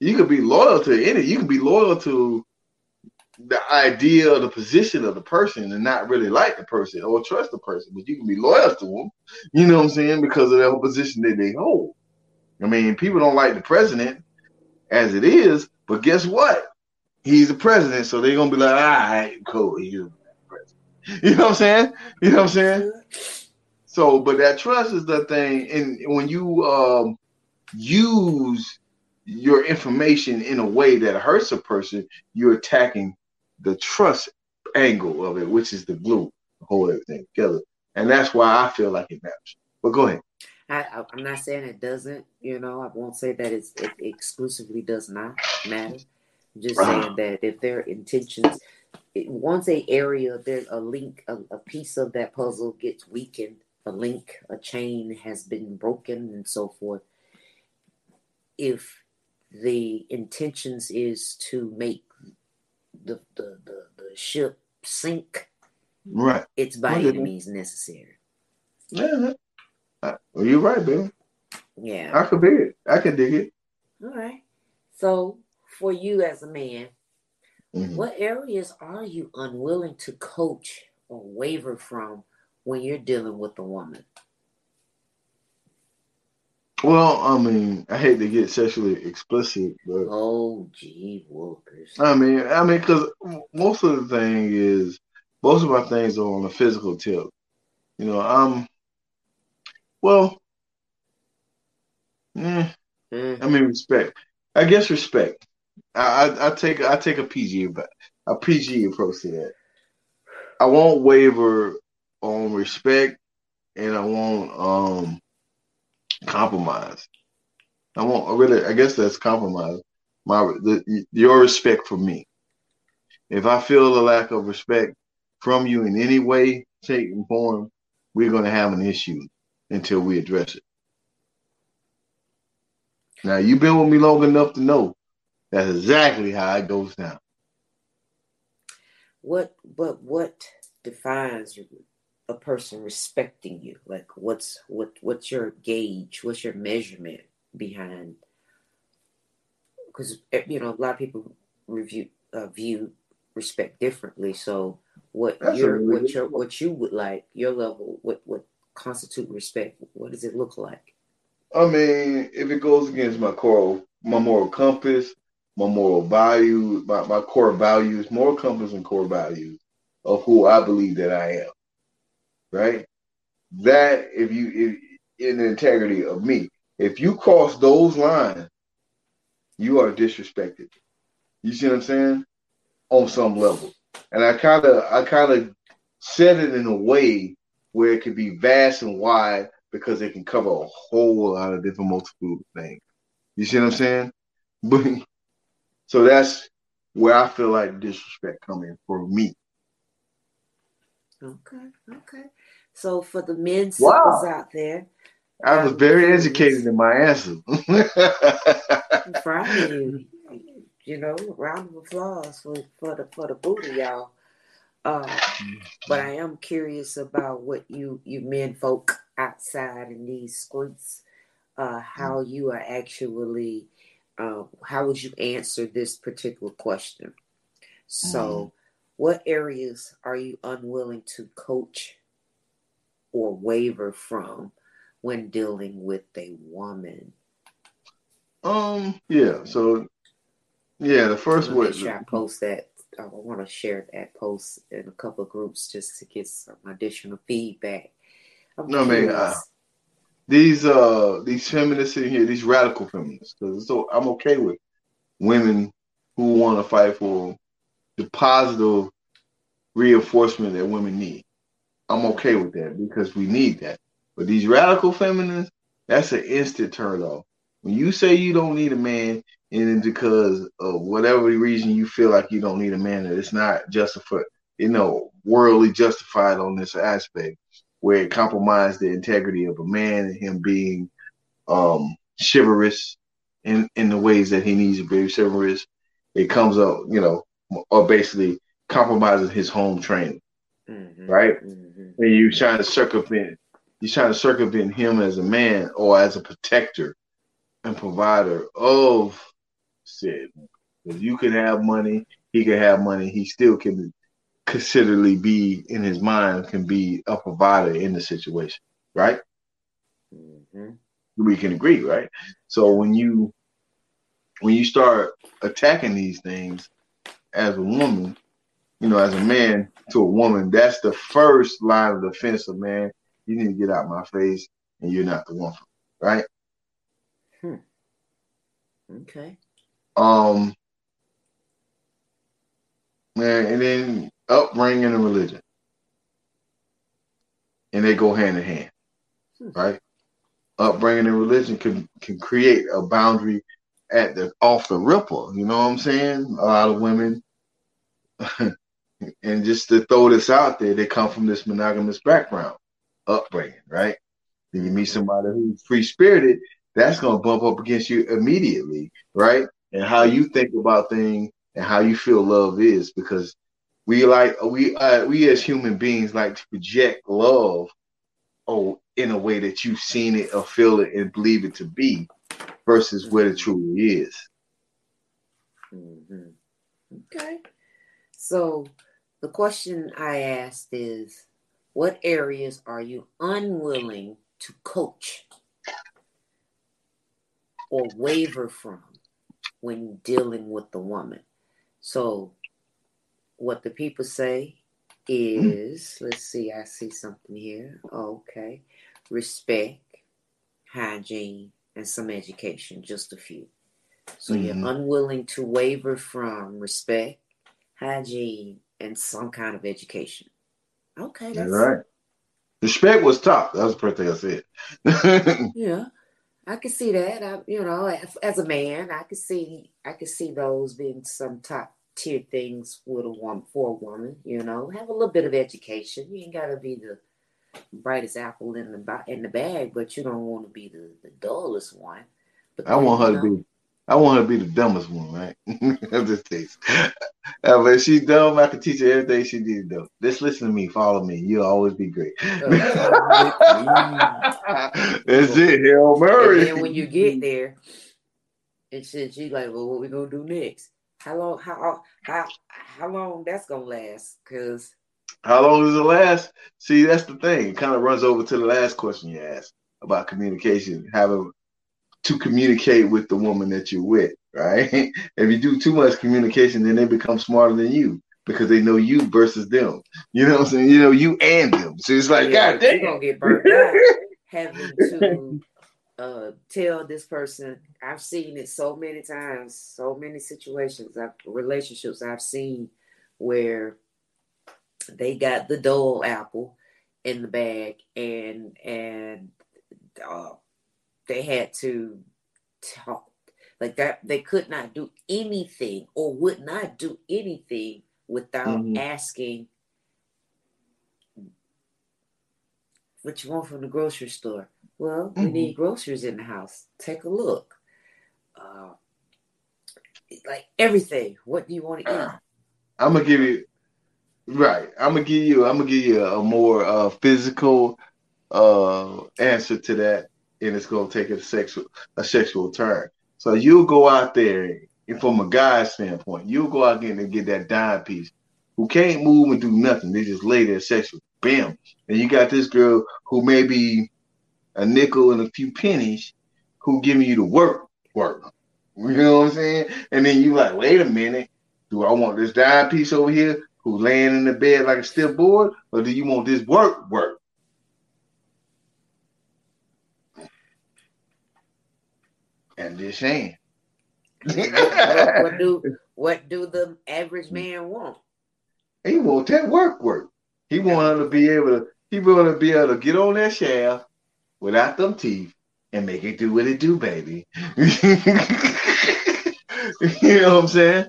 You could be loyal to any. You could be loyal to the idea or the position of the person and not really like the person or trust the person, but you can be loyal to them, you know what I'm saying, because of the position that they hold. I mean, people don't like the president as it is, but guess what? He's the president, so they're going to be like, all right, cool, he's the president. You know what I'm saying? You know what I'm saying? So, but that trust is the thing, and when you use your information in a way that hurts a person, you're attacking the trust angle of it, which is the glue, the whole everything together. And that's why I feel like it matters. But go ahead. I'm not saying it doesn't, you know, I won't say that it exclusively does not matter. I'm just saying that if their intentions, once a area, there's a link, a piece of that puzzle gets weakened, a link, a chain has been broken and so forth. If the intentions is to make the ship sink, right, it's by any means necessary. Yeah, well, you're right, Bill. Yeah, I could be it. I could dig it. All right. So, for you as a man, what areas are you unwilling to coach or waver from when you're dealing with a woman? Well, I mean, I hate to get sexually explicit, but oh, gee, Walkers. I mean, because most of my things are on a physical tip. You know, respect. I guess respect. I take a PG approach to that. I won't waver on respect, and I won't compromise. I guess that's compromise. Your respect for me. If I feel a lack of respect from you in any way, shape, and form, we're going to have an issue until we address it. Now, you've been with me long enough to know that's exactly how it goes down. What defines your a person respecting you? Like, what's your gauge? What's your measurement behind? Because, you know, a lot of people view respect differently. So what you would like, your level, what constitute respect? What does it look like? I mean, if it goes against my moral compass, my moral value, my core values, moral compass and core values of who I believe that I am. Right, that in the integrity of me, if you cross those lines, you are disrespected. You see what I'm saying? On some level, and I kind of said it in a way where it could be vast and wide because it can cover a whole lot of different multiple things. You see what I'm saying? But so that's where I feel like disrespect coming from me. Okay. So for the men out there, I was very educated in my answer. Friday, you know, round of applause for the booty, y'all. But I am curious about what you men folk outside in these streets, how you are actually, how would you answer this particular question? So, what areas are you unwilling to coach or waver from when dealing with a woman? Yeah. So, yeah, the first one. Sure, I post that. I want to share that post in a couple of groups just to get some additional feedback. These feminists in here, these radical feminists, because I'm okay with women who want to fight for the positive reinforcement that women need. I'm okay with that because we need that. But these radical feminists, that's an instant turn off. When you say you don't need a man, and because of whatever reason you feel like you don't need a man, that it's not justified, you know, worldly justified on this aspect, where it compromised the integrity of a man and him being chivalrous in the ways that he needs to be chivalrous. It comes up, you know, or basically compromises his home training, right? Mm-hmm. And you're trying to circumvent him as a man or as a protector and provider of said. If you could have money, he could have money. He still can considerably be in his mind can be a provider in the situation, right? Mm-hmm. We can agree, right? So when you start attacking these things as a woman, you know, as a man to a woman, that's the first line of defense of man. You need to get out of my face, and you're not the one for me, right? Hmm. Okay. And then upbringing and religion, and they go hand in hand, right? Upbringing and religion can create a boundary at the off the ripple. You know what I'm saying? A lot of women, and just to throw this out there, they come from this monogamous background, upbringing, right? Then you meet somebody who's free spirited. That's gonna bump up against you immediately, right? And how you think about things. And how you feel love is, because we as human beings like to project love in a way that you've seen it or feel it and believe it to be versus what it truly is. Mm-hmm. Okay. So the question I asked is, what areas are you unwilling to coach or waver from when dealing with the woman? So what the people say is, let's see, I see something here. Okay. Respect, hygiene, and some education, just a few. So you're unwilling to waver from respect, hygiene, and some kind of education. Okay. That's right. Respect was top. That was the first thing I said. Yeah. I can see that. As a man, I could see those being some top tier things with a woman, for a woman. You know, have a little bit of education. You ain't gotta be the brightest apple in the bag, but you don't want to be the dullest one. But I want her to be the dumbest one, right? But if she's dumb, I can teach her everything she needs to know. Just listen to me, follow me. You'll always be great. That's it, Hail Mary. And then when you get there, and she's like, well, what we gonna do next? How long that's gonna last? Because how long does it last? See, that's the thing. It kind of runs over to the last question you asked about communication, to communicate with the woman that you're with, right? If you do too much communication, then they become smarter than you because they know you versus them. You know what I'm saying? You know you and them. So it's like, God damn, you're gonna get burnt out having to tell this person. I've seen it so many times, so many situations, relationships I've seen where they got the dull apple in the bag, and they had to talk like that. They could not do anything or would not do anything without asking what you want from the grocery store. Well, we need groceries in the house. Take a look. Like everything. What do you want to eat? I'm going to give you a more physical answer to that. And it's going to take a sexual turn. So you'll go out there, and from a guy's standpoint, you'll go out there and get that dime piece who can't move and do nothing. They just lay there sexual. Bam. And you got this girl who may be a nickel and a few pennies who giving you the work. You know what I'm saying? And then you like, wait a minute. Do I want this dime piece over here who laying in the bed like a stillborn? Or do you want this work? And this ain't. What do the average man want? He want that work. He want her to be able to. He want to be able to get on that shaft without them teeth and make it do what it do, baby. You know what I'm saying?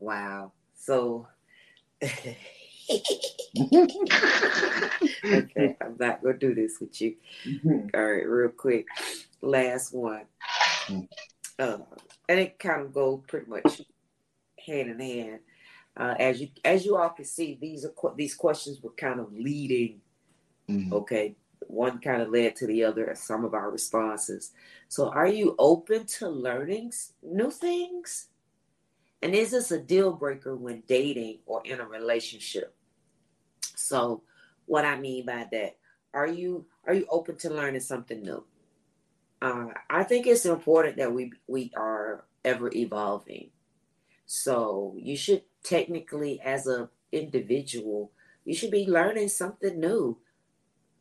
Wow. So Okay, I'm not going to do this with you. Mm-hmm. All right, real quick. Last one. Mm-hmm. And it kind of goes pretty much hand in hand. As you all can see, these questions were kind of leading. Mm-hmm. Okay, one kind of led to the other as some of our responses. So, are you open to learning new things? And is this a deal breaker when dating or in a relationship? So, what I mean by that, are you open to learning something new? I think it's important that we are ever evolving. So you should technically, as an individual, you should be learning something new.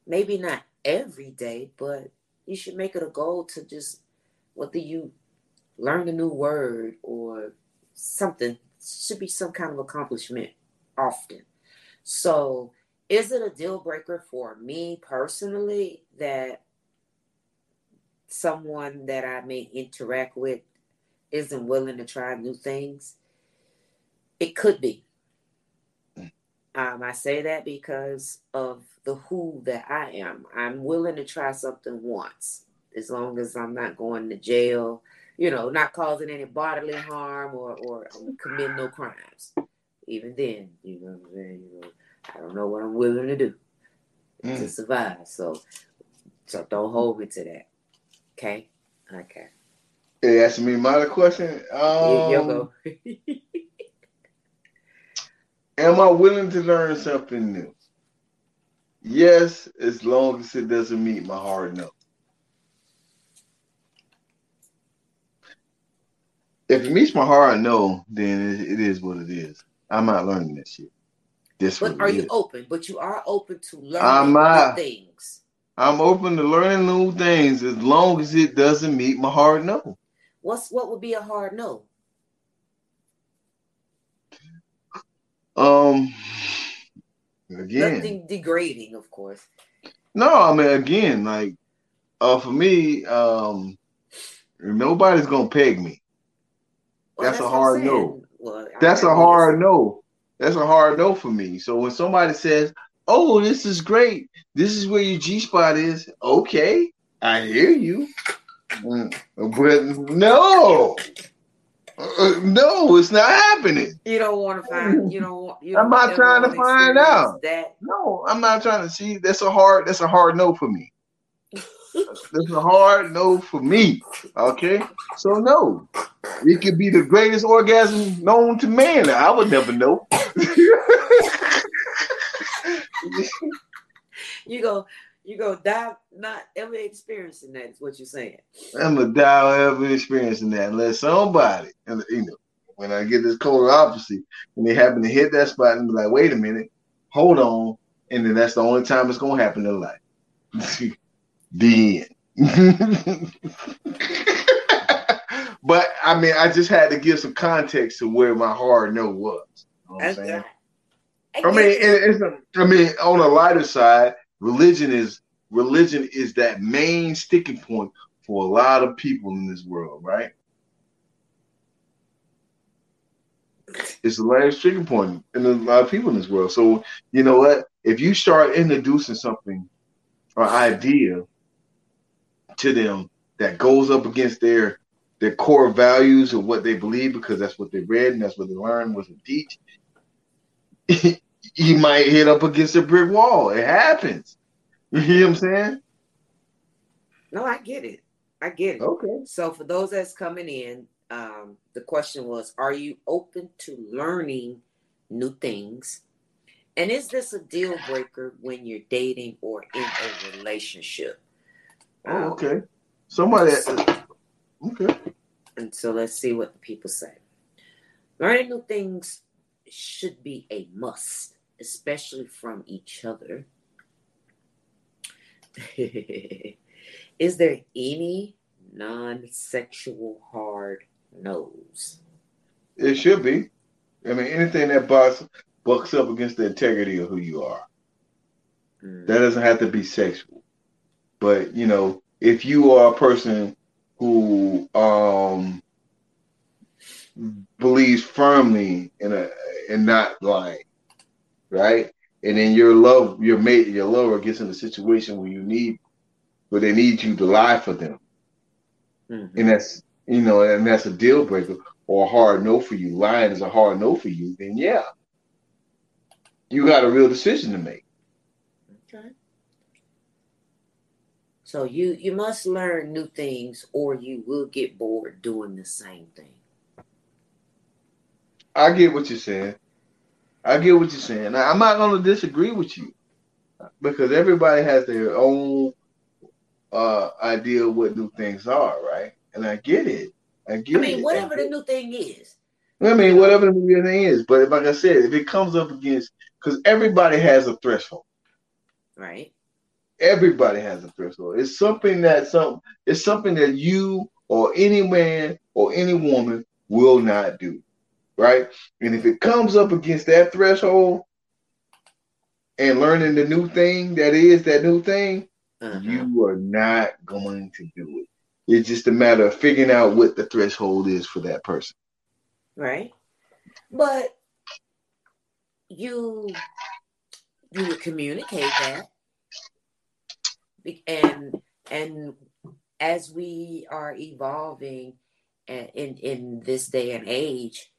Maybe not every day, but you should make it a goal to just, whether you learn a new word or something, should be some kind of accomplishment often. So is it a deal breaker for me personally that someone that I may interact with isn't willing to try new things? It could be. I say that because of the who that I am. I'm willing to try something once, as long as I'm not going to jail, not causing any bodily harm or commit no crimes. Even then, you know what I'm saying? I don't know what I'm willing to do to survive. So don't hold me to that. Okay. Hey, ask me my question. Go. Am I willing to learn something new? Yes, as long as it doesn't meet my hard no. If it meets my hard no, then it is what it is. I'm not learning that shit. But you are open to learning new things. I'm open to learning new things as long as it doesn't meet my hard no. What would be a hard no? Again, nothing degrading, of course. No, I mean, again, like for me, nobody's gonna peg me. That's a hard no. That's a hard no. That's a hard no for me. So when somebody says, "Oh, this is great. This is where your G-spot is." Okay, I hear you. But no, it's not happening. You don't want to find. I'm not trying to find out. No, I'm not trying to see. That's a hard no for me. That's a hard no for me. Okay, so no, it could be the greatest orgasm known to man. I would never know. You go die not ever experiencing that is what you're saying. I'm gonna die ever experiencing that unless somebody, when I get this cold opposite and they happen to hit that spot and be like, wait a minute, hold on, and then that's the only time it's gonna happen in life. The end. But I mean, I just had to give some context to where my hard no was. You know what I'm saying? Right. On a lighter side, religion is that main sticking point for a lot of people in this world, right? It's the last sticking point in a lot of people in this world. So you know what? If you start introducing something or idea to them that goes up against their core values or what they believe, because that's what they read and that's what they learned, was teach. You might hit up against a brick wall. It happens. You hear what I'm saying? No, I get it. Okay. So for those that's coming in, the question was, are you open to learning new things? And is this a deal breaker when you're dating or in a relationship? Okay. Okay. And so let's see what the people say. Learning new things should be a must, especially from each other. Is there any non-sexual hard no's? It should be. I mean, anything that bucks up against the integrity of who you are. Mm. That doesn't have to be sexual. But, if you are a person who believes firmly in not lying, right? And then your lover gets in a situation where they need you to lie for them. Mm-hmm. And that's, and that's a deal breaker or a hard no for you. Lying is a hard no for you. Then yeah, you got a real decision to make. Okay. So you must learn new things or you will get bored doing the same thing. I get what you're saying. I'm not going to disagree with you because everybody has their own idea of what new things are, right? And I get it. Whatever the new thing is. Whatever the new thing is. But like I said, if it comes up against, because everybody has a threshold. Right. Everybody has a threshold. It's something that you or any man or any woman will not do. Right? And if it comes up against that threshold and learning the new thing that is that new thing, you are not going to do it. It's just a matter of figuring out what the threshold is for that person. Right. But you would communicate that. And as we are evolving in this day and age,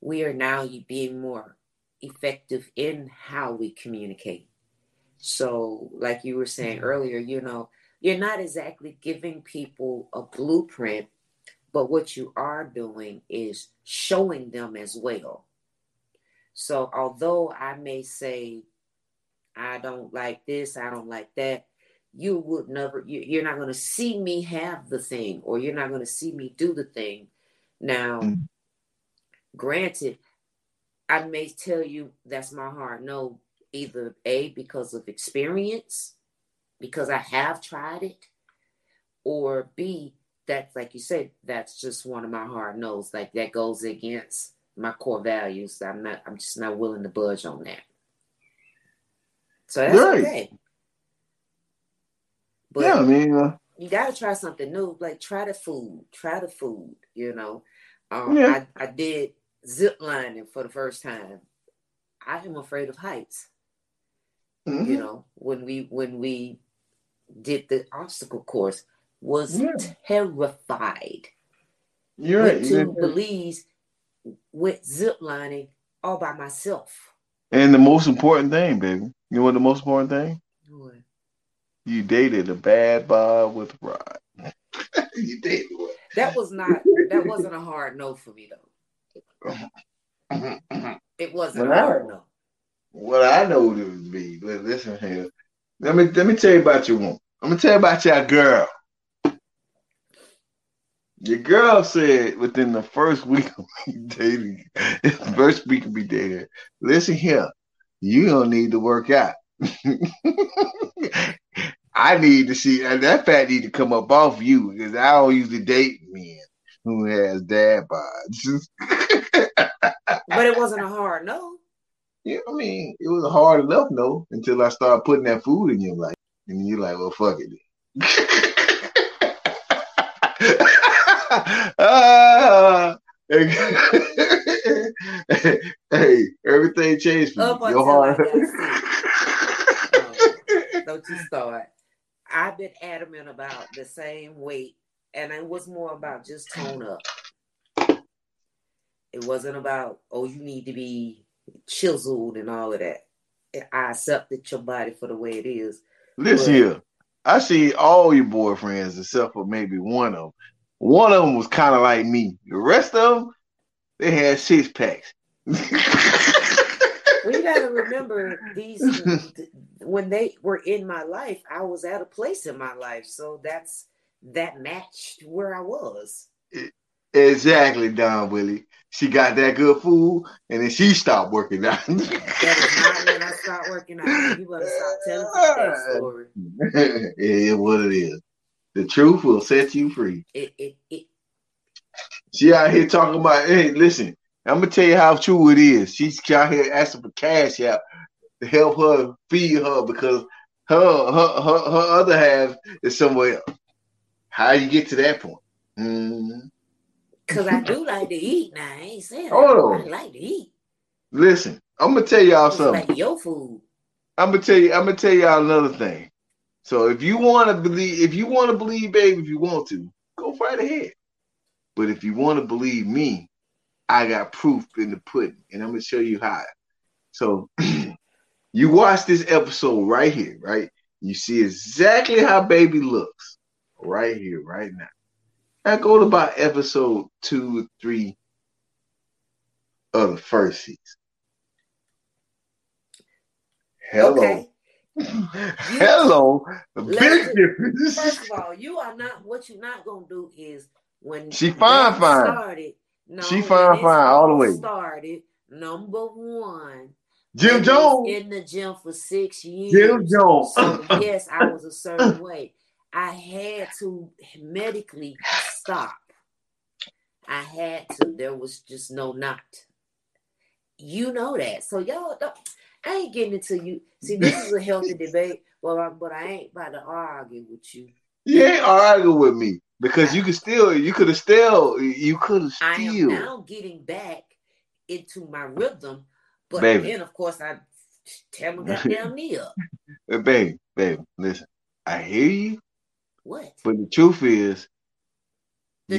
we are now being more effective in how we communicate. So like you were saying earlier, you're not exactly giving people a blueprint, but what you are doing is showing them as well. So although I may say, I don't like this, I don't like that, you're not going to see me have the thing, or you're not going to see me do the thing. Now, granted, I may tell you that's my hard no, either A, because of experience, because I have tried it, or B, that's like you said, that's just one of my hard no's. Like that goes against my core values. I'm just not willing to budge on that. So that's okay. But yeah, you got to try something new. Like try the food, I did zip lining for the first time. I am afraid of heights. Mm-hmm. When we did the obstacle course, was terrified. You're went right. To Belize with zip lining all by myself. And the most important thing, baby, you know what the most important thing? What? You dated a bad boy with a rod. You dated one. That wasn't a hard no for me though. It wasn't hard no. What I know it would be. Listen here. Let me tell you about your woman. I'm gonna tell you about your girl. Your girl said within the first week of me dating, listen here, you don't need to work out. I need to see that fat need to come up off you because I don't usually date men who has dad bods. But it wasn't a hard no. Yeah, it was a hard enough no until I started putting that food in your life, and you're like, well, fuck it. Hey, everything changed for you. Your heart. Don't you start. I've been adamant about the same weight, and it was more about just tone up. It wasn't about, oh, you need to be chiseled and all of that. I accepted your body for the way it is. Listen here, I see all your boyfriends except for maybe one of them. One of them was kind of like me. The rest of them, they had six packs. We gotta remember when they were in my life, I was at a place in my life, so that matched where I was. Exactly, Don Willie. She got that good food, and then she stopped working out. That is not when I stopped working out. You better stop telling that story. It is what it is. The truth will set you free. She out here talking about, hey, listen, I'm going to tell you how true it is. She's out here asking for cash out to help her feed her because her other half is somewhere else. How you get to that point? Because I do like to eat now. I ain't saying I like to eat. Listen, I'm gonna tell y'all something. Your food. I'm gonna tell y'all another thing. So if you wanna believe, babe, if you want to, go right ahead. But if you wanna believe me, I got proof in the pudding, and I'm gonna show you how. So you watch this episode right here, right? You see exactly how baby looks right here, right now. I go to about episode 2 or 3 of the first season. Hello. Okay. Hello. Big difference. First of all, what you're not gonna do is when she fine. Started, no, she fine all the way. Started number one. Jim Jones in the gym for 6 years. Jim Jones. So, yes, I was a certain way. I had to medically stop. I had to. There was just no not. You know that. So y'all don't. I ain't getting into you. See, this is a healthy debate, but I ain't about to argue with you. You ain't arguing with me because you could have still. I am now getting back into my rhythm, but baby. Then of course I tear my goddamn knee up. Baby, listen. I hear you. What? But the truth is, I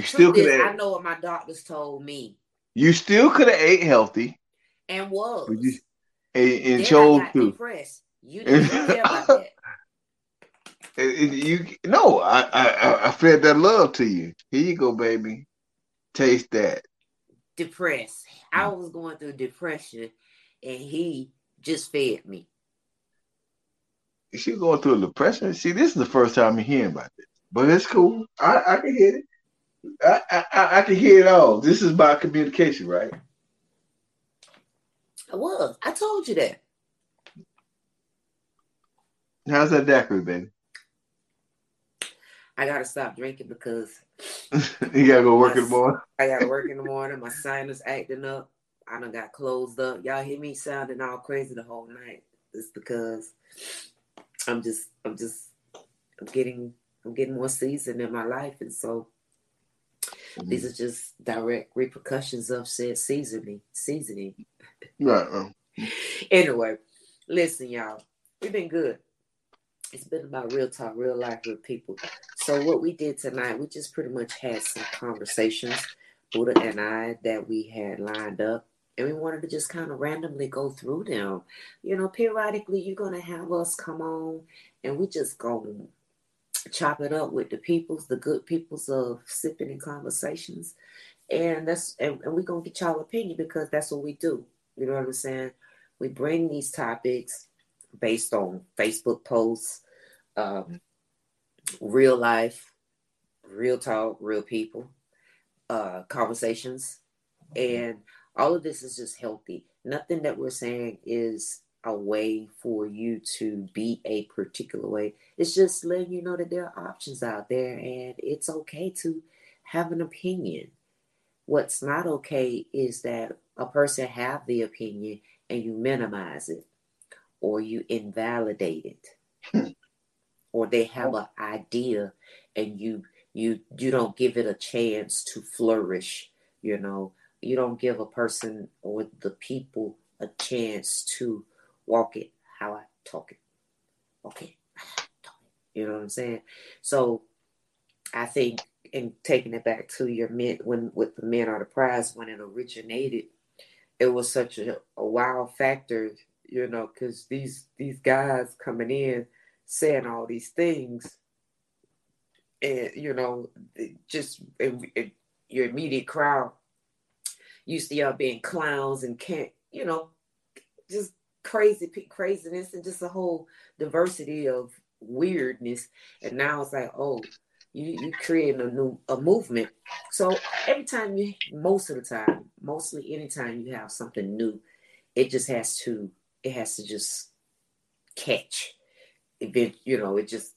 know what my doctors told me. You still could have ate healthy and was. But you, and chose to. You didn't care about that. I fed that love to you. Here you go, baby. Taste that. Depressed. I was going through depression, and he just fed me. She's going through a depression. See, this is the first time I'm hearing about this, but it's cool. I can hear it. I can hear it all. This is about communication, right? I was. I told you that. How's that daiquiri, baby? I gotta stop drinking because you gotta go work in the morning. I gotta work in the morning. My sinus acting up. I done got closed up. Y'all hear me sounding all crazy the whole night? It's because I'm getting more seasoned in my life, and so these are just direct repercussions of said seasoning. Right. Anyway, listen, y'all, we've been good. It's been about real talk, real life, real people. So what we did tonight, we just pretty much had some conversations, Buddha and I, that we had lined up. And we wanted to just kind of randomly go through them. You know, periodically you're going to have us come on and we just going to chop it up with the peoples, the good peoples of Sipping and Conversations. And we're going to get y'all opinion because that's what we do. You know what I'm saying? We bring these topics based on Facebook posts, real life, real talk, real people, conversations. And all of this is just healthy. Nothing that we're saying is a way for you to be a particular way. It's just letting you know that there are options out there and it's okay to have an opinion. What's not okay is that a person have the opinion and you minimize it or you invalidate it or they have an idea and you don't give it a chance to flourish, you know. You don't give a person or the people a chance to walk it how I talk it. Okay. You know what I'm saying? So I think, and taking it back to your men, when with the men are the prize, when it originated, it was such a wild factor, you know, because these guys coming in saying all these things, and you know, and your immediate crowd. Used to y'all being clowns and can't, you know, just craziness and just a whole diversity of weirdness. And now it's like, oh, you creating a new movement. So every time anytime you have something new, it has to just catch. It just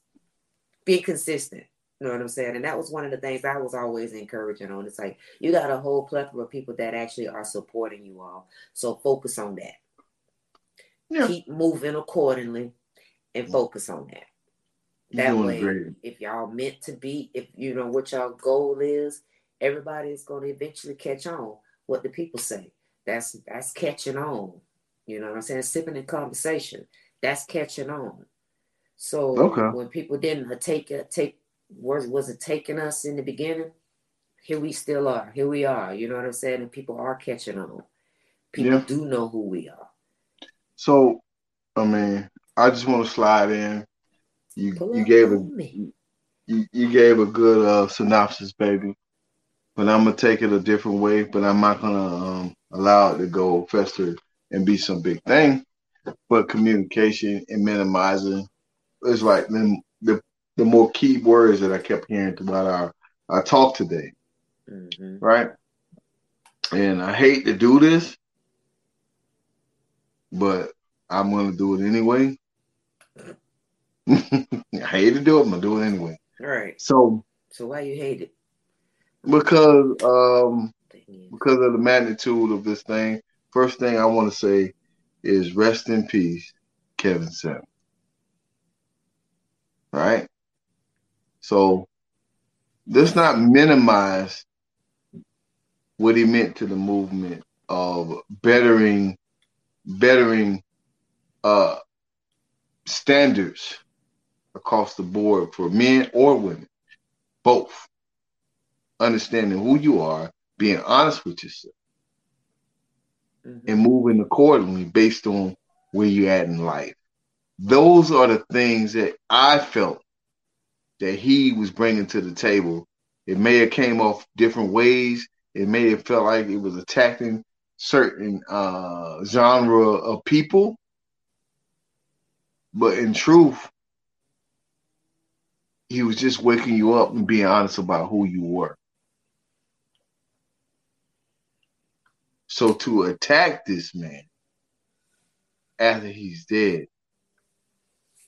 be consistent. You know what I'm saying? And that was one of the things I was always encouraging on. It's like, you got a whole plethora of people that actually are supporting you all. So focus on that. Yeah. Keep moving accordingly and focus on that. That way, great. If y'all meant to be, if you know what y'all goal is, everybody is going to eventually catch on what the people say. That's catching on. You know what I'm saying? Sipping and Conversation. That's catching on. So when people didn't wasn't taking us in the beginning, here we still are. Here we are. You know what I'm saying? And people are catching on. People do know who we are. So, I mean, I just want to slide in. You gave a good synopsis, baby. But I'm gonna take it a different way. But I'm not gonna allow it to go fester and be some big thing. But communication and minimizing is like the more key words that I kept hearing throughout our talk today, right? And I hate to do this, but I'm gonna do it anyway. I hate to do it, I'm gonna do it anyway. All right. So why you hate it? Because of the magnitude of this thing. First thing I want to say is rest in peace, Kevin Samuels. Right? So let's not minimize what he meant to the movement of bettering standards across the board for men or women, both. Understanding who you are, being honest with yourself, and moving accordingly based on where you're at in life. Those are the things that I felt that he was bringing to the table. It may have came off different ways. It may have felt like it was attacking certain genre of people. But in truth, he was just waking you up and being honest about who you were. So to attack this man after he's dead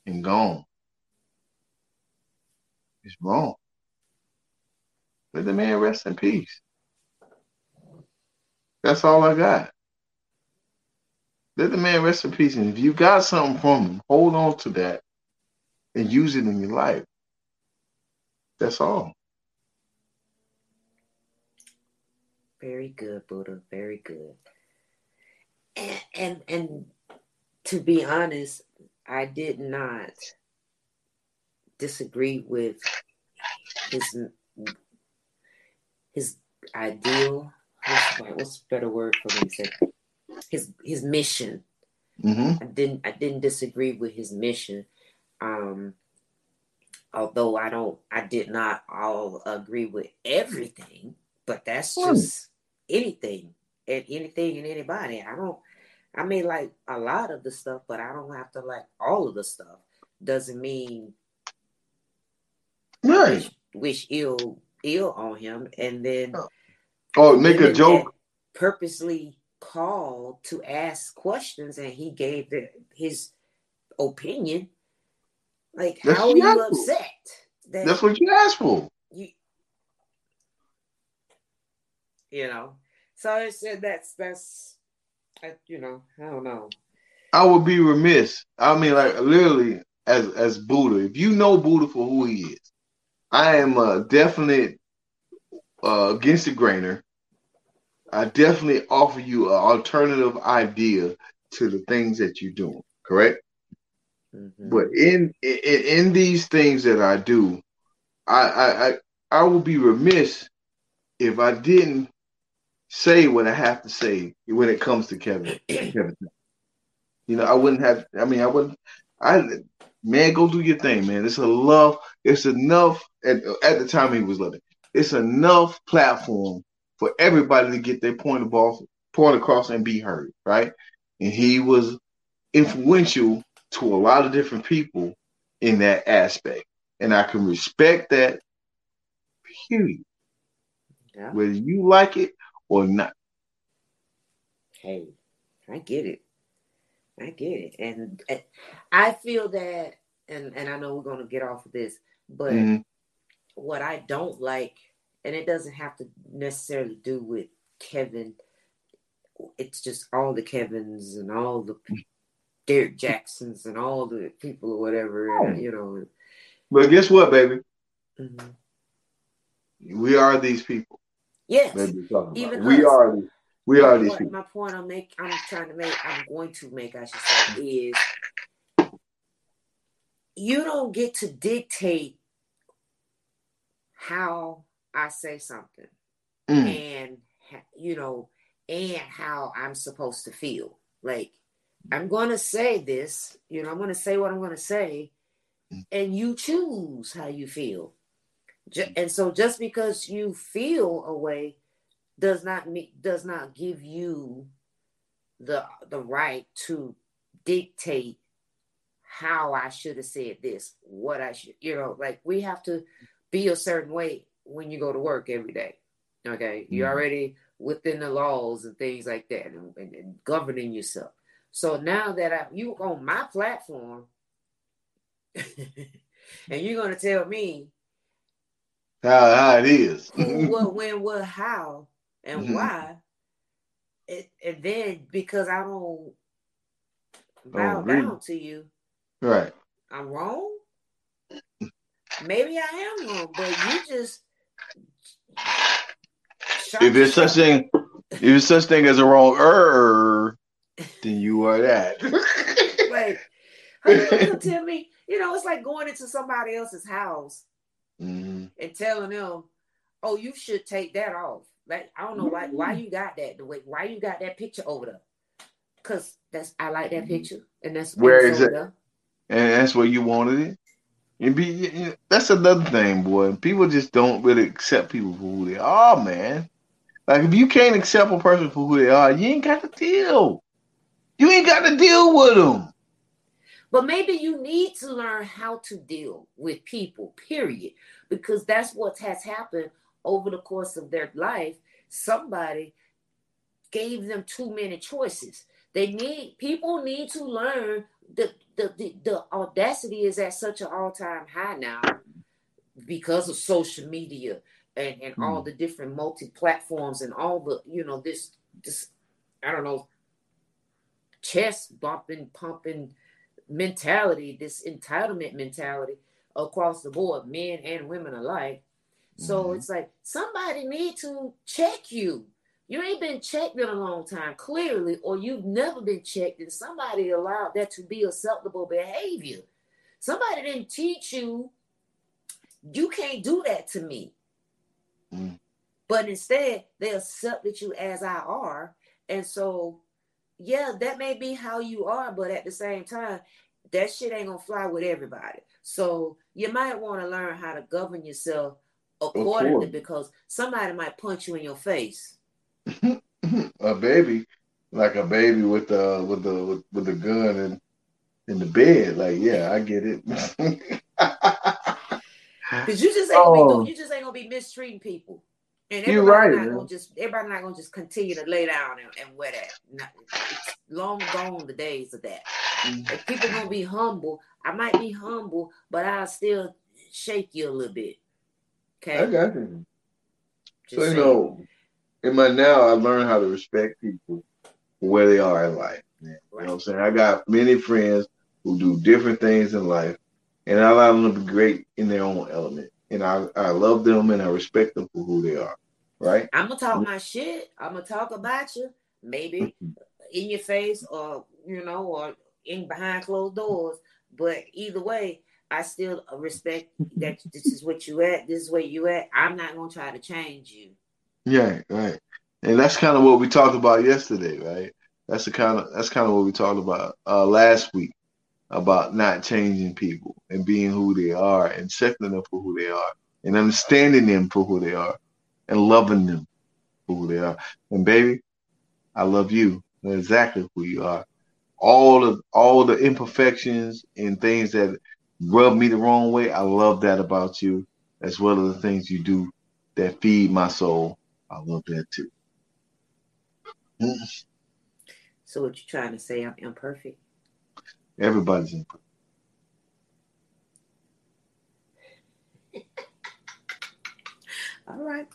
and gone is wrong. Let the man rest in peace. That's all I got. Let the man rest in peace. And if you got something from him, hold on to that and use it in your life. That's all. Very good, Buddha. Very good. And to be honest, I did not disagree with his ideal. What's a better word for me to say? His mission. I didn't disagree with his mission. Although I did not all agree with everything, but that's just anything and anybody. I may like a lot of the stuff, but I don't have to like all of the stuff. Doesn't mean wish ill on him and then make a joke. Purposely called to ask questions and he gave his opinion. Like, how are you upset? That's what you asked for. You know, so I said that's I don't know. I would be remiss. I mean, like literally as Buddha, if you know Buddha for who he is, I am a definite against the grainer. I definitely offer you an alternative idea to the things that you're doing. Correct. But in these things that I do, I would be remiss if I didn't say what I have to say when it comes to Kevin. You know, man, go do your thing, man. It's enough at the time he was living. It's enough platform for everybody to get their point across and be heard, right? And he was influential to a lot of different people in that aspect. And I can respect that, period. Yeah. Whether you like it or not. Hey, I get it. And I feel that, and I know we're going to get off of this, but what I don't like, and it doesn't have to necessarily do with Kevin, it's just all the Kevins and all the Derek Jacksons and all the people or whatever, you know. But guess what, baby? We are these people. Yes. We are these. We are these people. My point I'm going to make, is you don't get to dictate how I say something and, you know, and how I'm supposed to feel. Like, I'm going to say this, you know, I'm going to say what I'm going to say, and you choose how you feel. And so just because you feel a way does not give you the right to dictate how I should have said this, what I should, you know, like we have to be a certain way when you go to work every day. Okay. Mm-hmm. You're already within the laws and things like that and governing yourself. So now that you on my platform and you're going to tell me how it is, who, what, when, what, how, and why, and then because I don't bow down to you, right? I'm wrong. Maybe I am wrong, but you just if there's such thing as a wrong, then you are that. Like, how you gonna tell me? You know, it's like going into somebody else's house. Mm-hmm. And telling them, oh, you should take that off. Like, I don't know why you got that the way, why you got that picture over there? Because I like that picture, and that's where is it, and that's where you wanted it. And that's another thing, boy. People just don't really accept people for who they are, man. Like, if you can't accept a person for who they are, you ain't got to deal. You ain't got to deal with them. But maybe you need to learn how to deal with people, period. Because that's what has happened over the course of their life. Somebody gave them too many choices. People need to learn that the audacity is at such an all-time high now because of social media and all the different multi-platforms and all the, you know, this I don't know, chest bumping, pumping mentality, this entitlement mentality across the board, men and women alike. So it's like somebody need to check you. You ain't been checked in a long time, clearly, or you've never been checked, and somebody allowed that to be acceptable behavior. Somebody didn't teach you, you can't do that to me. But instead, they accepted you as I are. And so yeah, that may be how you are, but at the same time, that shit ain't gonna fly with everybody. So you might want to learn how to govern yourself accordingly, because somebody might punch you in your face. like a baby with the gun and in the bed. Like, yeah, I get it. Because you just ain't gonna be mistreating people. And you're right. Everybody not gonna just continue to lay down and wear that. It's long gone the days of that. If people gonna be humble, I might be humble, but I'll still shake you a little bit. Okay, I got you. Just so, you know, in my now, I learned how to respect people where they are in life. Right. You know what I'm saying? I got many friends who do different things in life, and I allow them to be great in their own element. And I love them and I respect them for who they are, right? I'm going to talk my shit. I'm going to talk about you, maybe in your face or, you know, or in behind closed doors. But either way, I still respect that this is what you at. This is where you at. I'm not going to try to change you. Yeah, right. And that's kind of what we talked about yesterday, right? That's kind of what we talked about last week, about not changing people and being who they are and accepting them for who they are and understanding them for who they are and loving them for who they are. And baby, I love you exactly who you are. All the imperfections and things that rub me the wrong way, I love that about you, as well as the things you do that feed my soul. I love that too. So what you trying to say, I'm imperfect? Everybody's imperfect. All right.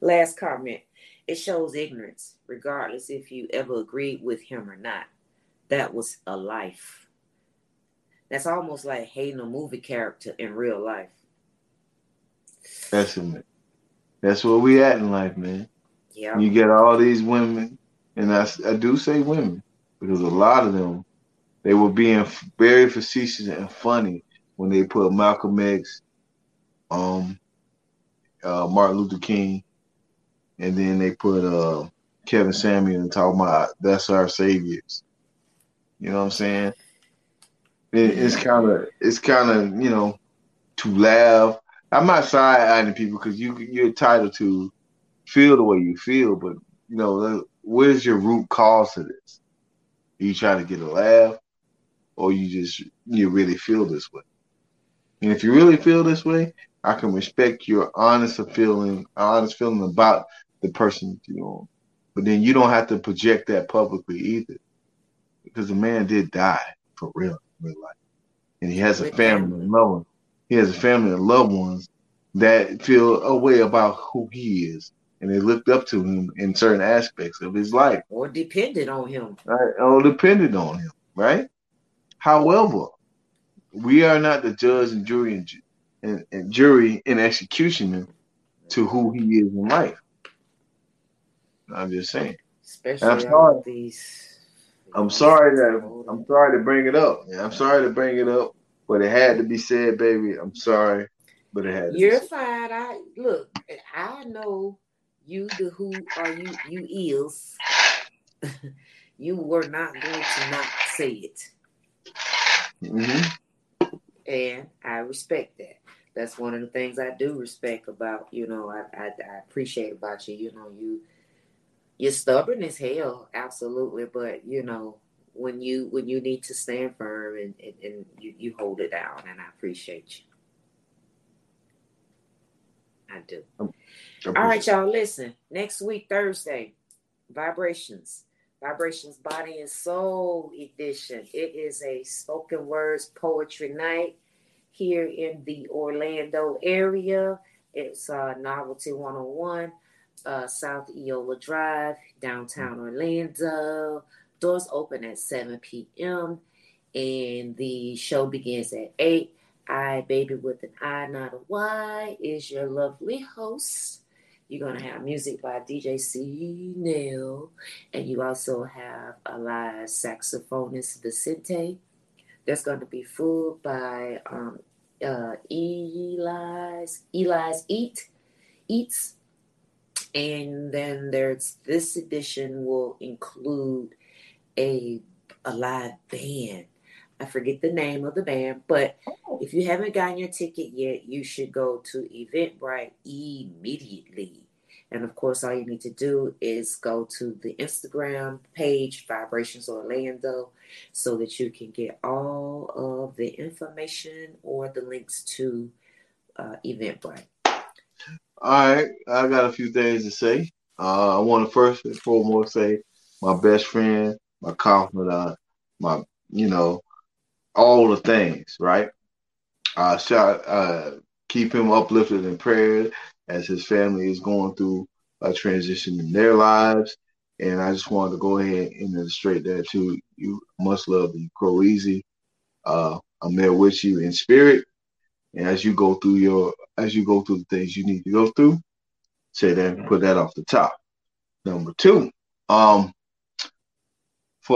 Last comment. It shows ignorance, regardless if you ever agreed with him or not. That was a life. That's almost like hating a movie character in real life. That's what we at in life, man. Yeah. You get all these women, and I do say women because a lot of them, they were being very facetious and funny when they put Malcolm X, Martin Luther King, and then they put Kevin Samuel and talking about that's our saviors. You know what I'm saying? It's kind of you know, to laugh. I'm not side-eyeing people because you're entitled to feel the way you feel, but you know, where's your root cause to this? Are you trying to get a laugh, or you really feel this way? And if you really feel this way, I can respect your honest feeling about the person you know. But then you don't have to project that publicly either, because the man did die for real, real life, and he has a family and loved ones. He has a family and loved ones that feel a way about who he is, and they looked up to him in certain aspects of his life, or depended on him, right? Right? However, we are not the judge and jury and jury and executioner to who he is in life. I'm just saying. Especially I'm sorry to bring it up. But it had to be said, baby. I'm sorry, but it had to be said. You're fine. I know you the who are you is. You were not going to not say it. Mm-hmm. And I respect that. That's one of the things I do respect about, you know, I appreciate about you. You know, you're stubborn as hell, absolutely. But, you know, when you need to stand firm and you hold it down, and I appreciate you. I do. All right, y'all, listen. Next week, Thursday, Vibrations. Vibrations Body and Soul Edition. It is a spoken words poetry night here in the Orlando area. It's Novelty 101. South Eola Drive, downtown Orlando. Doors open at 7 p.m. and the show begins at 8. I, baby with an I, not a Y, is your lovely host. You're going to have music by DJ C. Nell, and you also have a live saxophonist, Vicente. That's going to be fooled by Eli's Eats. And then there's this edition will include a live band. I forget the name of the band, but if you haven't gotten your ticket yet, you should go to Eventbrite immediately. And of course, all you need to do is go to the Instagram page, Vibrations Orlando, so that you can get all of the information or the links to Eventbrite. All right, I got a few things to say. I want to first and foremost say my best friend, my confidant, my, you know, all the things, right? Keep him uplifted in prayer as his family is going through a transition in their lives. And I just wanted to go ahead and illustrate that too. You must love the Crow Easy. I'm there with you in spirit. And as you go through the things you need to go through, say that and put that off the top. Number two, for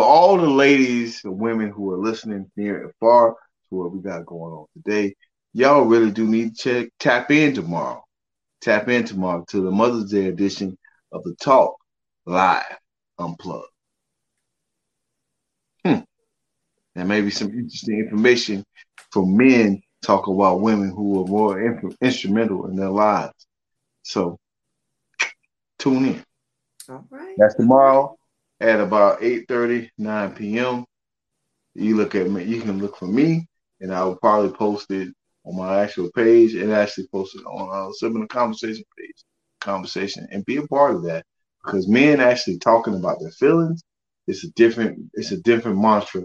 all the ladies and women who are listening near and far to what we got going on today, y'all really do need to tap in tomorrow to the Mother's Day edition of The Talk Live Unplugged. There may be some interesting information for men talk about women who are more instrumental in their lives. So, tune in. All right. That's tomorrow at about 8:30, 9 p.m. You look at me. You can look for me, and I will probably post it on my actual page and actually post it on our Sippin' and Conversation page. And be a part of that, because men actually talking about their feelings, it's a different mantra.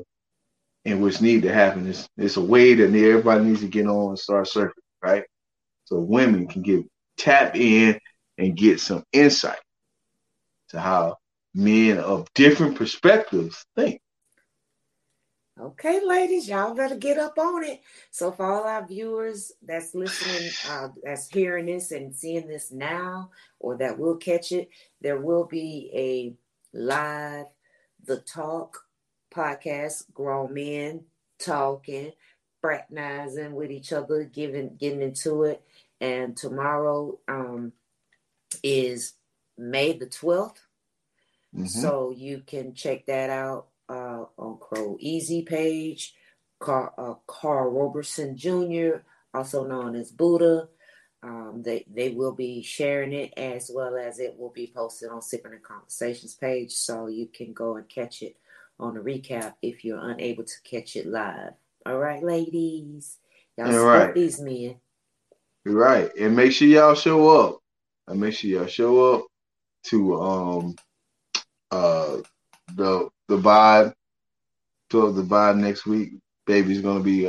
And what's need to happen is it's a way that everybody needs to get on and start surfing, right? So women can tap in and get some insight to how men of different perspectives think. Okay, ladies, y'all better get up on it. So for all our viewers that's listening, that's hearing this and seeing this now, or that will catch it, There will be a live The Talk podcast, grown men talking, fraternizing with each other, getting into it. And tomorrow is May the 12th. Mm-hmm. So you can check that out on Crow Easy page. Carl Roberson Jr., also known as Buddha. They will be sharing it, as well as it will be posted on Sippin' and Conversations page. So you can go and catch it on the recap if you're unable to catch it live. All right, ladies. Y'all support these men. Right. And make sure y'all show up. And make sure y'all show up to the vibe. To the vibe next week. Baby's gonna be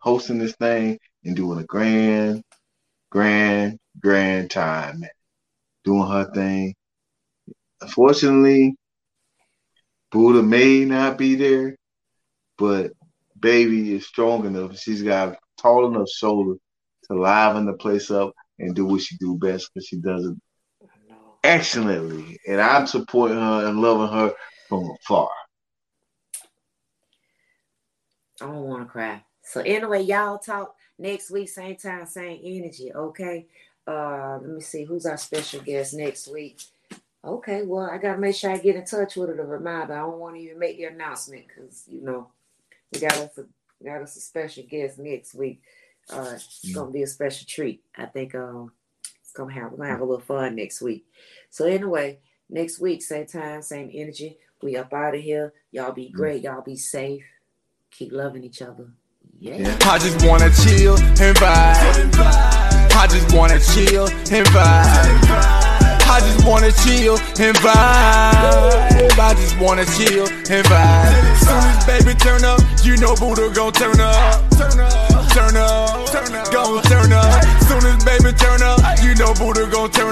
hosting this thing and doing a grand time, man. Doing her thing. Unfortunately, Buddha may not be there, but Baby is strong enough. She's got a tall enough shoulder to liven the place up and do what she do best, because she does it excellently. And I'm supporting her and loving her from afar. I don't want to cry. So anyway, y'all talk next week, same time, same energy, okay? Let me see. Who's our special guest next week? Okay, well, I got to make sure I get in touch with her to remind her. I don't want to even make the announcement because, you know, we got us a special guest next week. It's going to be a special treat. I think we're going to have a little fun next week. So anyway, next week, same time, same energy. We up out of here. Y'all be great. Y'all be safe. Keep loving each other. Yeah. I just wanna chill and vibe. I just wanna chill and vibe. I just wanna chill and vibe. I just wanna chill and vibe. Soon as baby turn up, you know Buddha gon' turn up. Turn up, turn up, turn up, gon' turn up. Soon as baby turn up, you know Buddha gon' turn up.